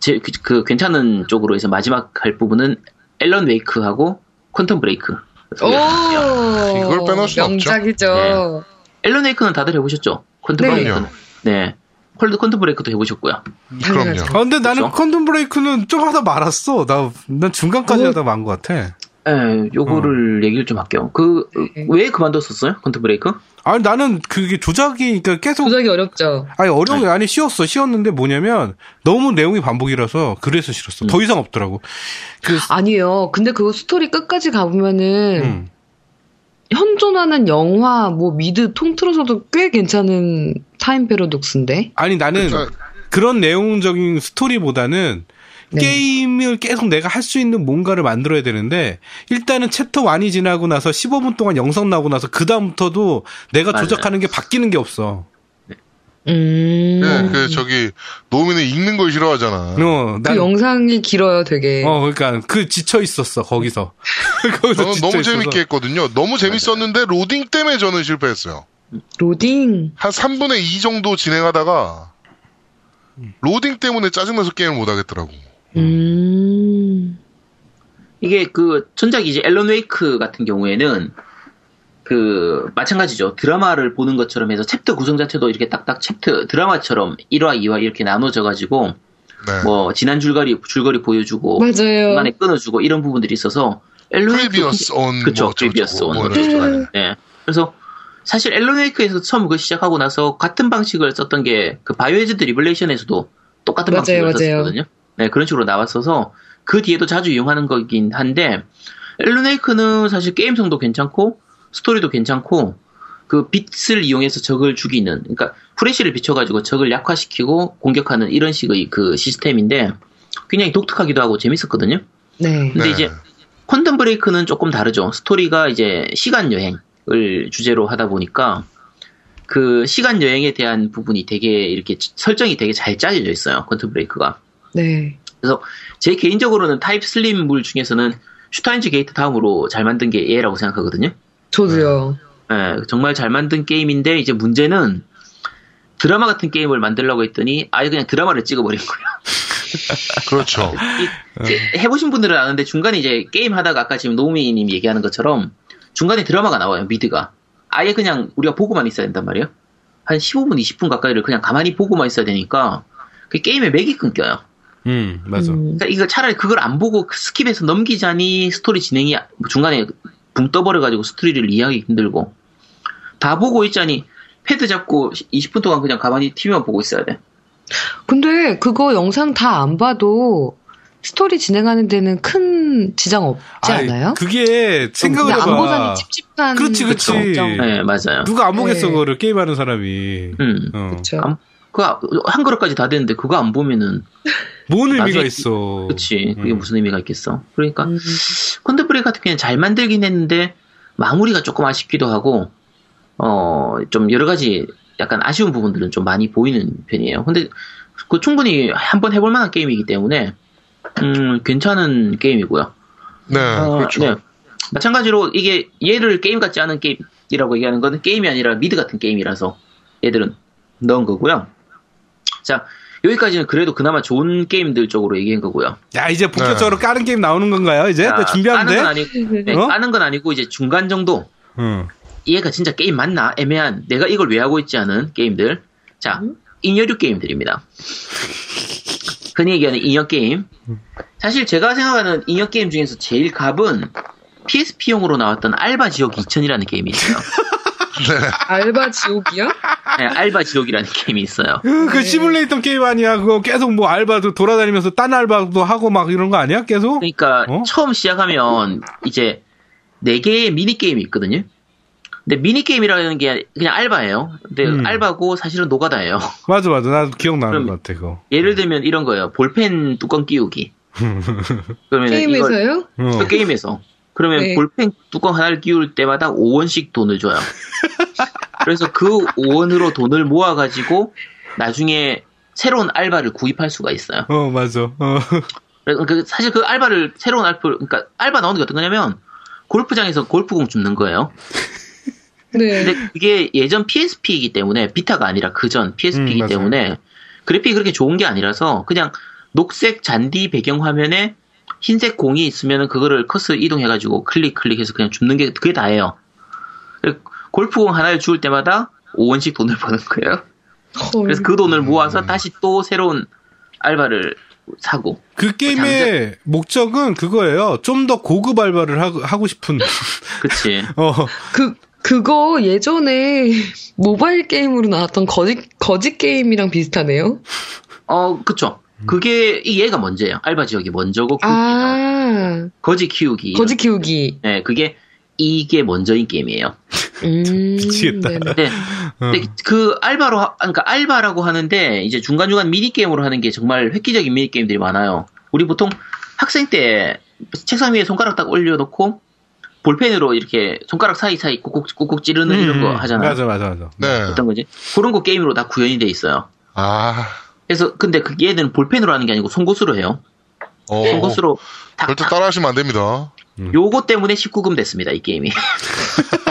제, 그, 그, 괜찮은 쪽으로 해서 마지막 할 부분은 앨런 웨이크하고 퀀텀 브레이크. 오! 이걸 빼놓을 수 없죠. 명작이죠. 네. 앨런 웨이크는 다들 해보셨죠? 퀀텀 브레이크. 네. 콜드 퀀텀 브레이크도 해보셨고요. 그럼요. 아, 근데 나는 퀀텀 브레이크는 좀 하다 말았어. 나, 난 중간까지 어? 하다 만 것 같아. 예, 요거를 어. 얘기를 좀 할게요. 그, 왜 그만뒀었어요? 퀀텀 브레이크? 아니, 나는 그게 조작이, 그러니까 계속. 조작이 어렵죠. 아니, 어려운 게 아니, 쉬웠어. 쉬웠는데 뭐냐면, 너무 내용이 반복이라서, 그래서 싫었어. 음. 더 이상 없더라고. 그... 아니에요. 근데 그거 스토리 끝까지 가보면은, 음. 현존하는 영화, 뭐, 미드 통틀어서도 꽤 괜찮은 타임 패러독스인데? 아니, 나는 그쵸. 그런 내용적인 스토리보다는 네. 게임을 계속 내가 할 수 있는 뭔가를 만들어야 되는데, 일단은 챕터 일이 지나고 나서 십오 분 동안 영상 나오고 나서, 그다음부터도 내가 맞아요. 조작하는 게 바뀌는 게 없어. 음. 네, 그, 저기, 노미는 읽는 걸 싫어하잖아. 어, 난... 그 영상이 길어요, 되게. 어, 그러니까, 그 지쳐 있었어, 거기서. 거기서 저는 너무 있어서. 재밌게 했거든요. 너무 재밌었는데, 로딩 때문에 저는 실패했어요. 로딩? 한 삼분의 이 정도 진행하다가, 로딩 때문에 짜증나서 게임을 못 하겠더라고. 음. 이게 그, 전작이 이제 앨런 웨이크 같은 경우에는, 그 마찬가지죠. 드라마를 보는 것처럼 해서 챕터 구성 자체도 이렇게 딱딱 챕터 드라마처럼 일화, 이화 이렇게 나눠져 가지고 네. 뭐 지난 줄거리 줄거리 보여주고 맞아요. 중간에 끊어주고 이런 부분들이 있어서 Previous on 그렇죠. Previous on 네. 그래서 사실 앨런 웨이크에서 처음 그걸 시작하고 나서 같은 방식을 썼던 게 그 바이오헤즈드 리블레이션에서도 똑같은 맞아요, 방식을 맞아요. 썼거든요. 네, 그런 식으로 나왔어서 그 뒤에도 자주 이용하는 거긴 한데 앨런 웨이크는 사실 게임성도 괜찮고 스토리도 괜찮고 그 빛을 이용해서 적을 죽이는 그러니까 후레쉬를 비춰가지고 적을 약화시키고 공격하는 이런 식의 그 시스템인데 굉장히 독특하기도 하고 재밌었거든요. 네. 근데 네. 이제 퀀텀 브레이크는 조금 다르죠. 스토리가 이제 시간 여행을 주제로 하다 보니까 그 시간 여행에 대한 부분이 되게 이렇게 설정이 되게 잘 짜여져 있어요. 퀀텀 브레이크가. 네. 그래서 제 개인적으로는 타입 슬림물 중에서는 슈타인즈 게이트 다음으로 잘 만든 게 얘라고 생각하거든요. 저도요. 예, 네, 정말 잘 만든 게임인데 이제 문제는 드라마 같은 게임을 만들려고 했더니 아예 그냥 드라마를 찍어버린 거예요. 그렇죠. 이, 해보신 분들은 아는데 중간에 이제 게임 하다가 아까 지금 노미님 얘기하는 것처럼 중간에 드라마가 나와요 미드가. 아예 그냥 우리가 보고만 있어야 된단 말이에요. 한 십오 분, 이십 분 가까이를 그냥 가만히 보고만 있어야 되니까 그 게임의 맥이 끊겨요. 음, 맞아. 음. 그러니까 이거 차라리 그걸 안 보고 스킵해서 넘기자니 스토리 진행이 중간에 붕 떠버려가지고 스토리를 이해하기 힘들고, 다 보고 있자니 패드 잡고 이십 분 동안 그냥 가만히 티비만 보고 있어야 돼. 근데 그거 영상 다 안 봐도 스토리 진행하는 데는 큰 지장 없지 아이, 않아요? 그게 생각을 해봐. 안 보자니 찝찝한. 그렇지, 그렇지. 네, 맞아요. 누가 안 보겠어, 네. 그거를 게임하는 사람이. 음, 어. 그렇죠. 그 한 그릇까지 다 됐는데 그거 안 보면은 뭔 의미가 있어? 그렇지. 그게 음. 무슨 의미가 있겠어? 그러니까 음. 퀀텀 브레이크 같은 경우는 잘 만들긴 했는데 마무리가 조금 아쉽기도 하고 어 좀 여러 가지 약간 아쉬운 부분들은 좀 많이 보이는 편이에요. 근데 그 충분히 한번 해볼 만한 게임이기 때문에 음 괜찮은 게임이고요. 네, 어, 그렇죠. 네. 마찬가지로 이게 얘를 게임 같지 않은 게임이라고 얘기하는 건 게임이 아니라 미드 같은 게임이라서 얘들은 넣은 거고요. 자, 여기까지는 그래도 그나마 좋은 게임들 쪽으로 얘기한 거고요. 야, 이제 본격적으로 네. 까는 게임 나오는 건가요? 이제? 자, 준비하는데? 까는 건 아니고, 네, 어? 까는 건 아니고 이제 중간 정도. 음. 얘가 진짜 게임 맞나? 애매한, 내가 이걸 왜 하고 있지 않은 게임들. 자, 음? 인여류 게임들입니다. 흔히 얘기하는 인여 게임. 사실 제가 생각하는 인여 게임 중에서 제일 갑은 피에스피용으로 나왔던 알바 지옥 이천이라는 게임이 있어요. 네. 알바 지옥이요? 네, 알바 지옥이라는 게임이 있어요. 그, 그 네. 시뮬레이터 게임 아니야? 그거 계속 뭐 알바도 돌아다니면서 딴 알바도 하고 막 이런 거 아니야? 계속? 그러니까 어? 처음 시작하면 이제 네 개의 미니 게임이 있거든요. 근데 미니 게임이라는 게 그냥 알바예요. 근데 음. 알바고 사실은 노가다예요. 맞아, 맞아. 나도 기억나는 것 같아 그거. 예를 들면 이런 거예요. 볼펜 뚜껑 끼우기. 그러면 게임에서요? 이걸, 어. 게임에서. 그러면 네. 볼펜 뚜껑 하나를 끼울 때마다 오 원씩 돈을 줘요. 그래서 그 오 원으로 돈을 모아가지고 나중에 새로운 알바를 구입할 수가 있어요. 어, 맞아. 어. 그러니까 사실 그 알바를, 새로운 알바, 그러니까 알바 나오는 게 어떤 거냐면 골프장에서 골프공 줍는 거예요. 네. 근데 그게 예전 피에스피이기 때문에, 비타가 아니라 그전 피에스피이기 음, 때문에 그래픽이 그렇게 좋은 게 아니라서 그냥 녹색 잔디 배경화면에 흰색 공이 있으면은 그거를 커서 이동해가지고 클릭, 클릭해서 그냥 줍는 게 그게 다예요. 골프공 하나를 줄 때마다 오 원씩 돈을 버는 거예요. 헐. 그래서 그 돈을 모아서 다시 또 새로운 알바를 사고. 그 게임의 장점... 목적은 그거예요. 좀 더 고급 알바를 하고, 하고 싶은. 그치. 어. 그, 그거 예전에 모바일 게임으로 나왔던 거짓, 거짓 게임이랑 비슷하네요. 어, 그쵸. 그게 얘가 먼저예요. 알바 지역이 먼저고 아~ 거지 키우기. 거지 키우기. 네, 그게 이게 먼저인 게임이에요. 음, 미치겠다. 네, 근데 어. 그 알바로 하, 그러니까 알바라고 하는데 이제 중간 중간 미니 게임으로 하는 게 정말 획기적인 미니 게임들이 많아요. 우리 보통 학생 때 책상 위에 손가락 딱 올려놓고 볼펜으로 이렇게 손가락 사이 사이 꾹꾹 꾹꾹 찌르는 음, 이런 거 하잖아요. 맞아, 맞아, 맞아. 네. 어떤 거지? 그런 거 게임으로 다 구현이 돼 있어요. 아. 그래서 근데 그 얘는 볼펜으로 하는 게 아니고 송곳으로 해요. 어, 송곳으로 다, 절대 따라 하시면 안 됩니다. 요거 때문에 십구 금 됐습니다, 이 게임이.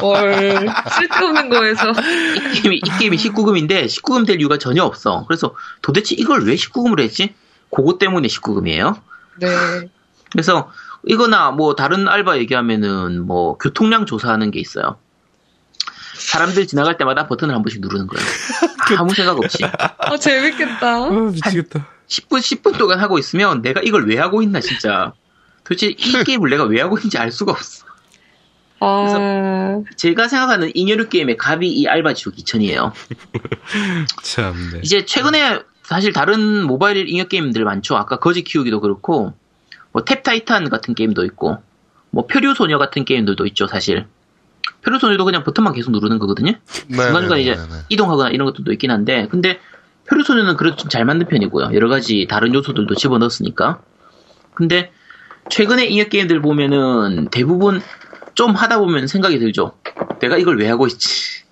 헐, 쓸데없는 거에서. 이 게임이, 이 게임이 십구 금인데 십구 금 될 이유가 전혀 없어. 그래서 도대체 이걸 왜 십구 금으로 했지? 그거 때문에 십구 금이에요. 네. 그래서 이거나 뭐 다른 알바 얘기하면은 뭐 교통량 조사하는 게 있어요. 사람들 지나갈 때마다 버튼을 한 번씩 누르는 거예요. 아무 생각 없이. 아, 재밌겠다. 어, 미치겠다. 십 분, 십 분 동안 하고 있으면 내가 이걸 왜 하고 있나, 진짜. 도대체 이 게임을 내가 왜 하고 있는지 알 수가 없어. 어... 그래서 제가 생각하는 인여류 게임의 갑이 이 알바 지옥 이천이에요. 참. 네. 이제 최근에 사실 다른 모바일 인여 게임들 많죠. 아까 거지 키우기도 그렇고, 뭐 탭 타이탄 같은 게임도 있고, 뭐 표류 소녀 같은 게임들도 있죠, 사실. 표류소녀도 그냥 버튼만 계속 누르는 거거든요. 네, 중간중간 이제 네, 네, 네. 이동하거나 이런 것들도 있긴 한데, 근데 표류소녀는 그래도 좀 잘 만든 편이고요. 여러 가지 다른 요소들도 집어넣었으니까. 근데 최근에 인여 게임들 보면은 대부분 좀 하다 보면 생각이 들죠. 내가 이걸 왜 하고 있지?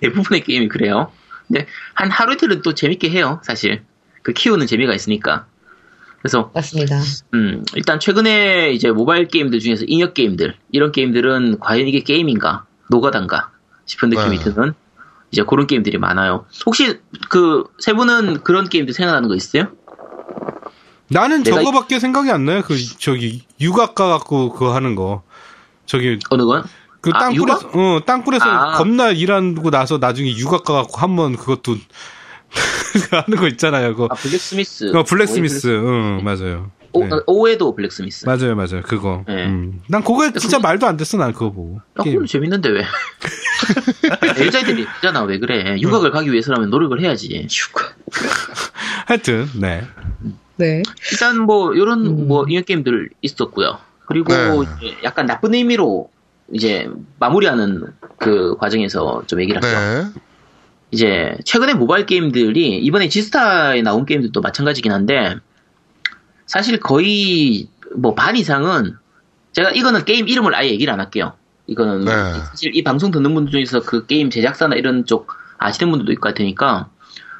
대부분의 게임이 그래요. 근데 한 하루 이틀은 또 재밌게 해요, 사실. 그 키우는 재미가 있으니까. 그래서 맞습니다. 음, 일단 최근에 이제 모바일 게임들 중에서 인여 게임들, 이런 게임들은 과연 이게 게임인가, 노가단가 싶은 느낌이 네. 드는 이제 그런 게임들이 많아요. 혹시 그 세 분은 그런 게임들 생각나는 거 있어요? 나는 저거밖에 이... 생각이 안 나요. 그 저기 육아과 갖고 그거 하는 거. 저기 어느 건? 그 아, 땅굴에서, 어, 땅굴에서 아. 겁나 일하고 나서 나중에 유학 가갖고 한번 그것도 하는 거 있잖아요. 그거. 아, 블랙스미스. 어, 블랙스미스. 블랙스미스. 응, 맞아요. 오, 네. 오해도 블랙스미스. 맞아요, 맞아요. 그거. 네. 음. 난 그거 진짜 그거... 말도 안 됐어, 난 그거 보고. 아, 그럼 재밌는데 왜? 여자애들이 있잖아, 왜 그래? 유학을 응. 가기 위해서라면 노력을 해야지. 하여튼, 네. 네. 일단 뭐, 요런, 음. 뭐, 인형 게임들 있었고요. 그리고 네. 약간 나쁜 의미로 이제 마무리하는 그 과정에서 좀 얘기를 하죠. 네. 이제 최근에 모바일 게임들이 이번에 지스타에 나온 게임들도 마찬가지긴 한데 사실 거의 뭐 반 이상은 제가 이거는 게임 이름을 아예 얘기를 안 할게요. 이거는 네. 사실 이 방송 듣는 분들 중에서 그 게임 제작사나 이런 쪽 아시는 분들도 있을 것 같으니까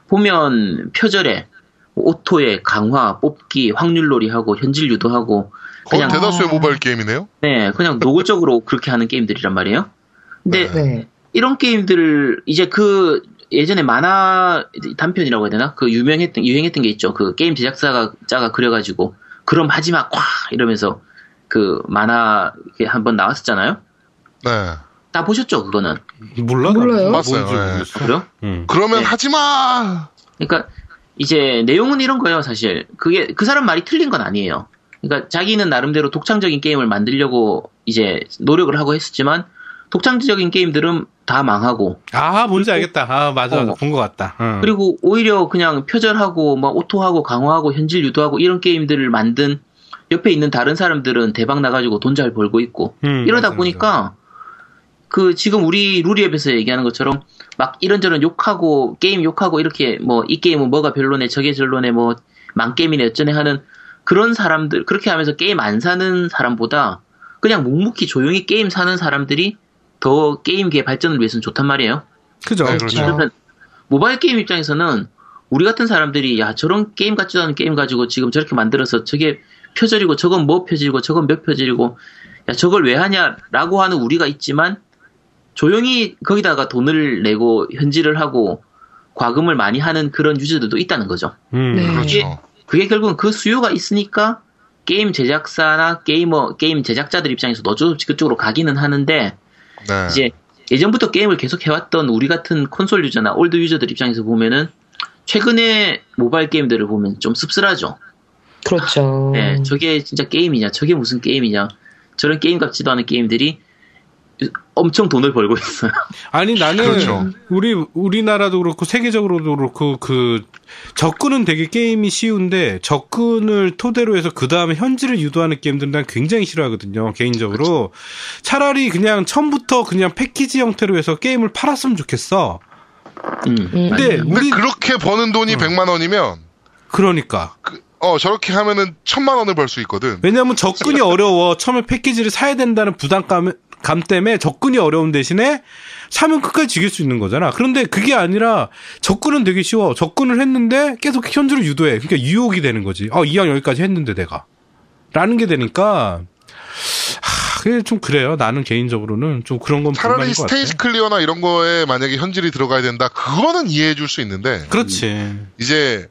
보면 표절에 오토에 강화, 뽑기, 확률놀이하고 현질 유도하고 그냥 대다수의 아... 모바일 게임이네요? 네, 그냥 노골적으로 그렇게 하는 게임들이란 말이에요. 근데 네. 이런 게임들을 이제 그 예전에 만화 단편이라고 해야 되나? 그 유명했던 유행했던 게 있죠. 그 게임 제작사가 짜가 그려가지고 그럼 하지 마, 꽉 이러면서 그 만화 한번 나왔었잖아요. 네. 다 보셨죠, 그거는? 몰라? 몰라요. 봤어요. 네. 아, 그래요? 음. 그러면 네. 하지 마. 그러니까 이제 내용은 이런 거예요, 사실. 그게 그 사람 말이 틀린 건 아니에요. 그러니까 자기는 나름대로 독창적인 게임을 만들려고 이제 노력을 하고 했었지만 독창적인 게임들은 다 망하고. 아, 뭔지 알겠다. 아, 맞아. 어. 본 것 같다. 응. 그리고 오히려 그냥 표절하고 막 오토하고 강화하고 현질 유도하고 이런 게임들을 만든 옆에 있는 다른 사람들은 대박 나가지고 돈 잘 벌고 있고 음, 이러다 맞아, 보니까 맞아. 그 지금 우리 루리앱에서 얘기하는 것처럼 막 이런저런 욕하고 게임 욕하고 이렇게 뭐 이 게임은 뭐가 별로네 저게 별로네 뭐 망게임이네 어쩌네 하는 그런 사람들, 그렇게 하면서 게임 안 사는 사람보다 그냥 묵묵히 조용히 게임 사는 사람들이 더 게임계의 발전을 위해서는 좋단 말이에요. 그죠. 네, 그렇죠. 그러면 모바일 게임 입장에서는 우리 같은 사람들이 야, 저런 게임 같지도 않은 게임 가지고 지금 저렇게 만들어서 저게 표절이고 저건 뭐 표절이고 저건 몇 표절이고 야, 저걸 왜 하냐라고 하는 우리가 있지만 조용히 거기다가 돈을 내고 현질을 하고 과금을 많이 하는 그런 유저들도 있다는 거죠. 음, 네. 그렇죠. 그게 결국은 그 수요가 있으니까 게임 제작사나 게이머, 게임 제작자들 입장에서도 어쩔 수 없이 그쪽으로 가기는 하는데, 네. 이제 예전부터 게임을 계속 해왔던 우리 같은 콘솔 유저나 올드 유저들 입장에서 보면은, 최근에 모바일 게임들을 보면 좀 씁쓸하죠. 그렇죠. 네, 저게 진짜 게임이냐, 저게 무슨 게임이냐, 저런 게임 같지도 않은 게임들이 엄청 돈을 벌고 있어요. 아니 나는 그렇죠. 우리 우리나라도 그렇고 세계적으로도 그렇고 그 접근은 되게 게임이 쉬운데 접근을 토대로 해서 그 다음에 현질을 유도하는 게임들은 난 굉장히 싫어하거든요. 개인적으로 그렇죠. 차라리 그냥 처음부터 그냥 패키지 형태로 해서 게임을 팔았으면 좋겠어. 음. 근데, 음. 우리... 근데 그렇게 버는 돈이 음. 백만 원이면 그러니까. 그... 어 저렇게 하면은 천만 원을 벌 수 있거든. 왜냐하면 접근이 어려워. 처음에 패키지를 사야 된다는 부담감 감 때문에 접근이 어려운 대신에 사면 끝까지 즐길 수 있는 거잖아. 그런데 그게 아니라 접근은 되게 쉬워. 접근을 했는데 계속 현질을 유도해. 그러니까 유혹이 되는 거지. 어, 이왕 여기까지 했는데 내가 라는 게 되니까 하, 그게 좀 그래요. 나는 개인적으로는 좀 그런 건 차라리 스테이지 클리어나 이런 거에 만약에 현질이 들어가야 된다. 그거는 이해해 줄 수 있는데. 그렇지. 이제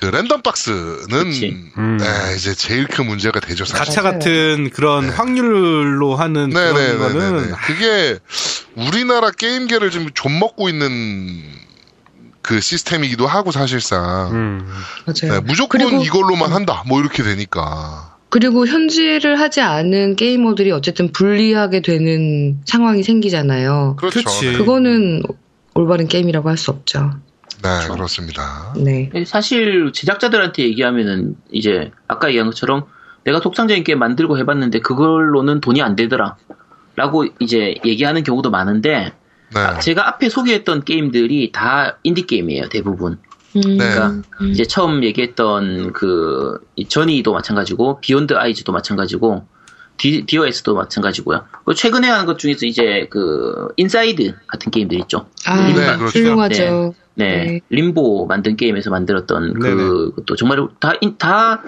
그 랜덤 박스는 음. 네, 이제 제일 큰 문제가 되죠. 사실. 가차 같은 그런 네. 확률로 하는 네, 그런 네, 거는 네, 네. 그게 우리나라 게임계를 좀 좀먹고 있는 그 시스템이기도 하고 사실상 음. 맞아요. 네, 무조건 이걸로만 한다. 뭐 이렇게 되니까. 그리고 현질을 하지 않은 게이머들이 어쨌든 불리하게 되는 상황이 생기잖아요. 그렇죠. 그렇지. 그거는 올바른 게임이라고 할 수 없죠. 네, 그렇죠. 그렇습니다. 네. 사실, 제작자들한테 얘기하면은, 이제, 아까 얘기한 것처럼, 내가 독창적인 게임 만들고 해봤는데, 그걸로는 돈이 안 되더라. 라고 이제 얘기하는 경우도 많은데, 네. 아, 제가 앞에 소개했던 게임들이 다 인디게임이에요, 대부분. 음. 그러니까, 네. 이제 처음 얘기했던 그, 전이도 마찬가지고, 비욘드 아이즈도 마찬가지고, 디, 디오에스도 마찬가지고요. 최근에 하는 것 중에서 이제, 그, 인사이드 같은 게임들 있죠. 아, 네, 그렇죠. 훌륭하죠. 네. 네. 네. 림보 만든 게임에서 만들었던 그, 또 정말 다, 인, 다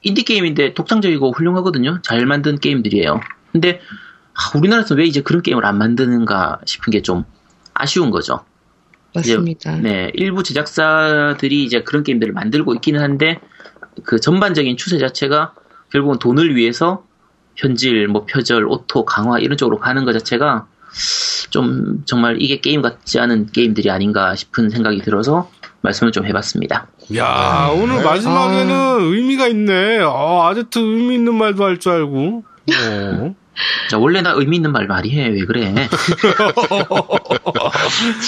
인디게임인데 독창적이고 훌륭하거든요. 잘 만든 게임들이에요. 근데, 아, 우리나라에서 왜 이제 그런 게임을 안 만드는가 싶은 게 좀 아쉬운 거죠. 맞습니다. 이제, 네. 일부 제작사들이 이제 그런 게임들을 만들고 있기는 한데, 그 전반적인 추세 자체가 결국은 돈을 위해서 현질, 뭐 표절, 오토, 강화 이런 쪽으로 가는 것 자체가 좀 정말 이게 게임 같지 않은 게임들이 아닌가 싶은 생각이 들어서 말씀을 좀 해봤습니다. 야, 네. 오늘 마지막에는 아... 의미가 있네. 아, 아재트 의미 있는 말도 할 줄 알고. 어. 자, 원래 나 의미 있는 말 말이 해. 왜 그래?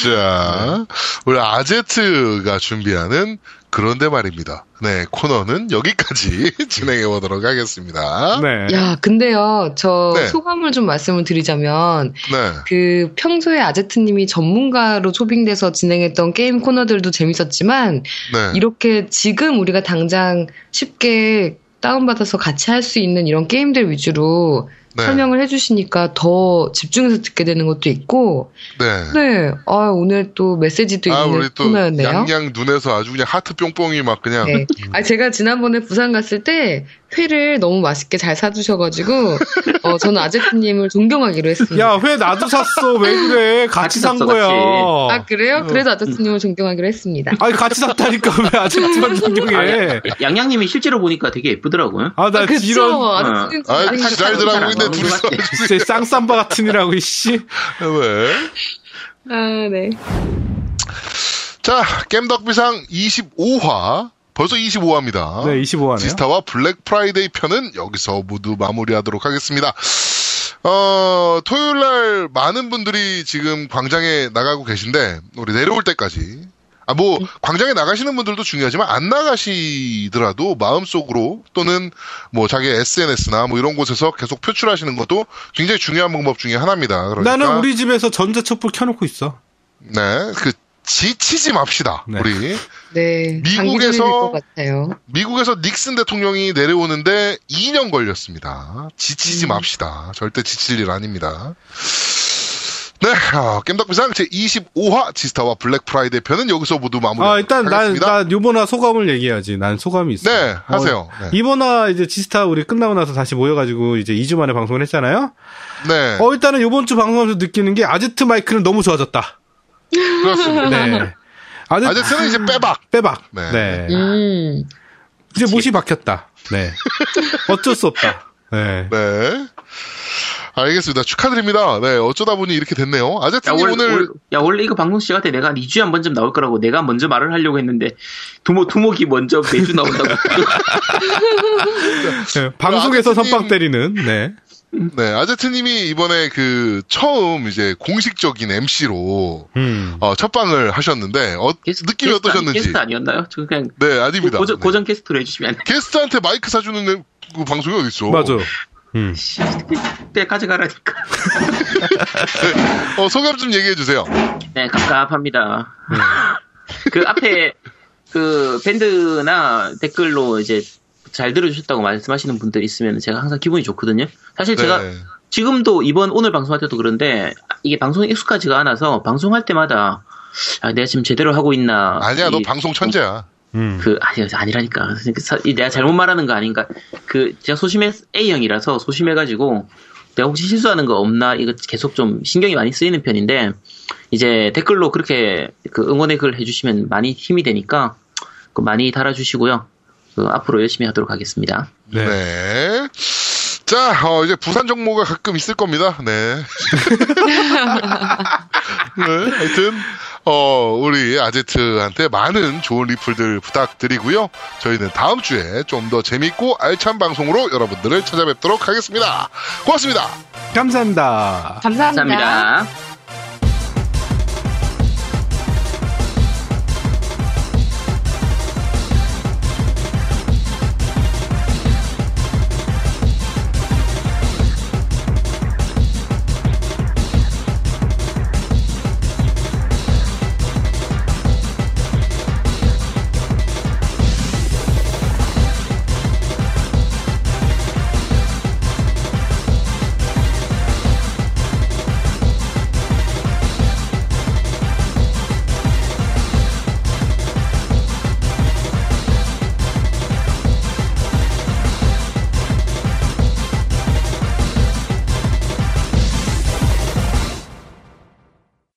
자, 우리 아제트가 준비하는 그런데 말입니다. 네, 코너는 여기까지 진행해보도록 하겠습니다. 네. 야, 근데요, 저 네. 소감을 좀 말씀을 드리자면, 네. 그 평소에 아제트님이 전문가로 초빙돼서 진행했던 게임 코너들도 재밌었지만, 네. 이렇게 지금 우리가 당장 쉽게 다운받아서 같이 할 수 있는 이런 게임들 위주로 네. 설명을 해주시니까 더 집중해서 듣게 되는 것도 있고, 네, 네, 아 오늘 또 메시지도 아, 있는 코너였네요. 양양 눈에서 아주 그냥 하트 뿅뿅이 막 그냥. 네. 아 제가 지난번에 부산 갔을 때 회를 너무 맛있게 잘 사주셔가지고, 어 저는 아제트님을 존경하기로 했습니다. 야, 회 나도 샀어. 왜 그래? 같이, 같이 산 샀어, 거야. 같이. 아 그래요? 그래서 아제트님을 존경하기로 했습니다. 아니 같이 샀다니까 왜 아제트만 존경해? 양양님이 실제로 보니까 되게 예쁘더라고요. 아 나 이런. 아 잘더라고 근데. 진짜 쌍쌈바 같은이라고 이씨. 왜? 아 네. 자 겜덕비상 이십오 화 벌써 이십오 화입니다. 네 이십오 화네요. 지스타와 블랙 프라이데이 편은 여기서 모두 마무리하도록 하겠습니다. 어 토요일 날 많은 분들이 지금 광장에 나가고 계신데 우리 내려올 때까지. 아, 뭐, 광장에 나가시는 분들도 중요하지만, 안 나가시더라도 마음속으로 또는 뭐 자기 에스엔에스나 뭐 이런 곳에서 계속 표출하시는 것도 굉장히 중요한 방법 중에 하나입니다. 그러니까 나는 우리 집에서 전자촛불 켜놓고 있어. 네. 그, 지치지 맙시다. 네. 우리. 네. 미국에서, 미국에서 닉슨 대통령이 내려오는데 이 년 걸렸습니다. 지치지 음. 맙시다. 절대 지칠 일 아닙니다. 네, 아, 겜덕비상 제이십오 화 지스타와 블랙 프라이데이 편은 여기서 모두 마무리하겠습니다. 아, 일단 난, 난 요번화 소감을 얘기해야지. 난 소감이 있어. 네, 하세요. 어, 네. 이번화 이제 지스타 우리 끝나고 나서 다시 모여가지고 이제 이 주 만에 방송을 했잖아요. 네. 어 일단은 요번 주 방송하면서 느끼는 게 아제트 마이크는 너무 좋아졌다. 그렇습니다. 네. 아제트, 아제트는 이제 빼박, 빼박. 네. 네. 음. 이제 못이 박혔다. 네. 어쩔 수 없다. 네. 네. 알겠습니다. 축하드립니다. 네, 어쩌다 보니 이렇게 됐네요. 아제트님 야, 월, 오늘 월, 야 원래 이거 방송 시작할 때 내가 한 이 주에 한 번쯤 나올 거라고 내가 먼저 말을 하려고 했는데 두목 두목이 먼저 매주 나온다고. 네, 방송에서 아제트님, 선빵 때리는. 네. 네, 아제트님이 이번에 그 처음 이제 공식적인 엠씨로 음. 어, 첫 방을 하셨는데 어, 게스, 느낌이 게스트 어떠셨는지. 아니, 게스트 아니었나요? 저 그냥 네, 아닙니다. 고정, 네. 고정 게스트로 해주시면 안 돼요? 게스트한테 마이크 사주는 그 방송이 어디 있어? 맞아. 음. 때 가져가라니까. 네, 어, 소감 좀 얘기해 주세요. 네, 갑갑합니다. 음. 그 앞에 그 밴드나 댓글로 이제 잘 들어주셨다고 말씀하시는 분들 있으면 제가 항상 기분이 좋거든요. 사실 네. 제가 지금도 이번 오늘 방송할 때도 그런데 이게 방송에 익숙하지가 않아서 방송할 때마다 아, 내가 지금 제대로 하고 있나. 아니야, 이, 너 방송 천재야. 음. 그, 아니, 아니라니까. 내가 잘못 말하는 거 아닌가. 그, 제가 소심해, A형이라서 소심해가지고, 내가 혹시 실수하는 거 없나, 이거 계속 좀 신경이 많이 쓰이는 편인데, 이제 댓글로 그렇게 그 응원의 글 해주시면 많이 힘이 되니까, 그 많이 달아주시고요. 그 앞으로 열심히 하도록 하겠습니다. 네. 네. 자, 어, 이제 부산 정모가 가끔 있을 겁니다. 네. 네, 하여튼. 어, 우리 아제트한테 많은 좋은 리플들 부탁드리고요. 저희는 다음 주에 좀 더 재밌고 알찬 방송으로 여러분들을 찾아뵙도록 하겠습니다. 고맙습니다. 감사합니다. 감사합니다. 감사합니다.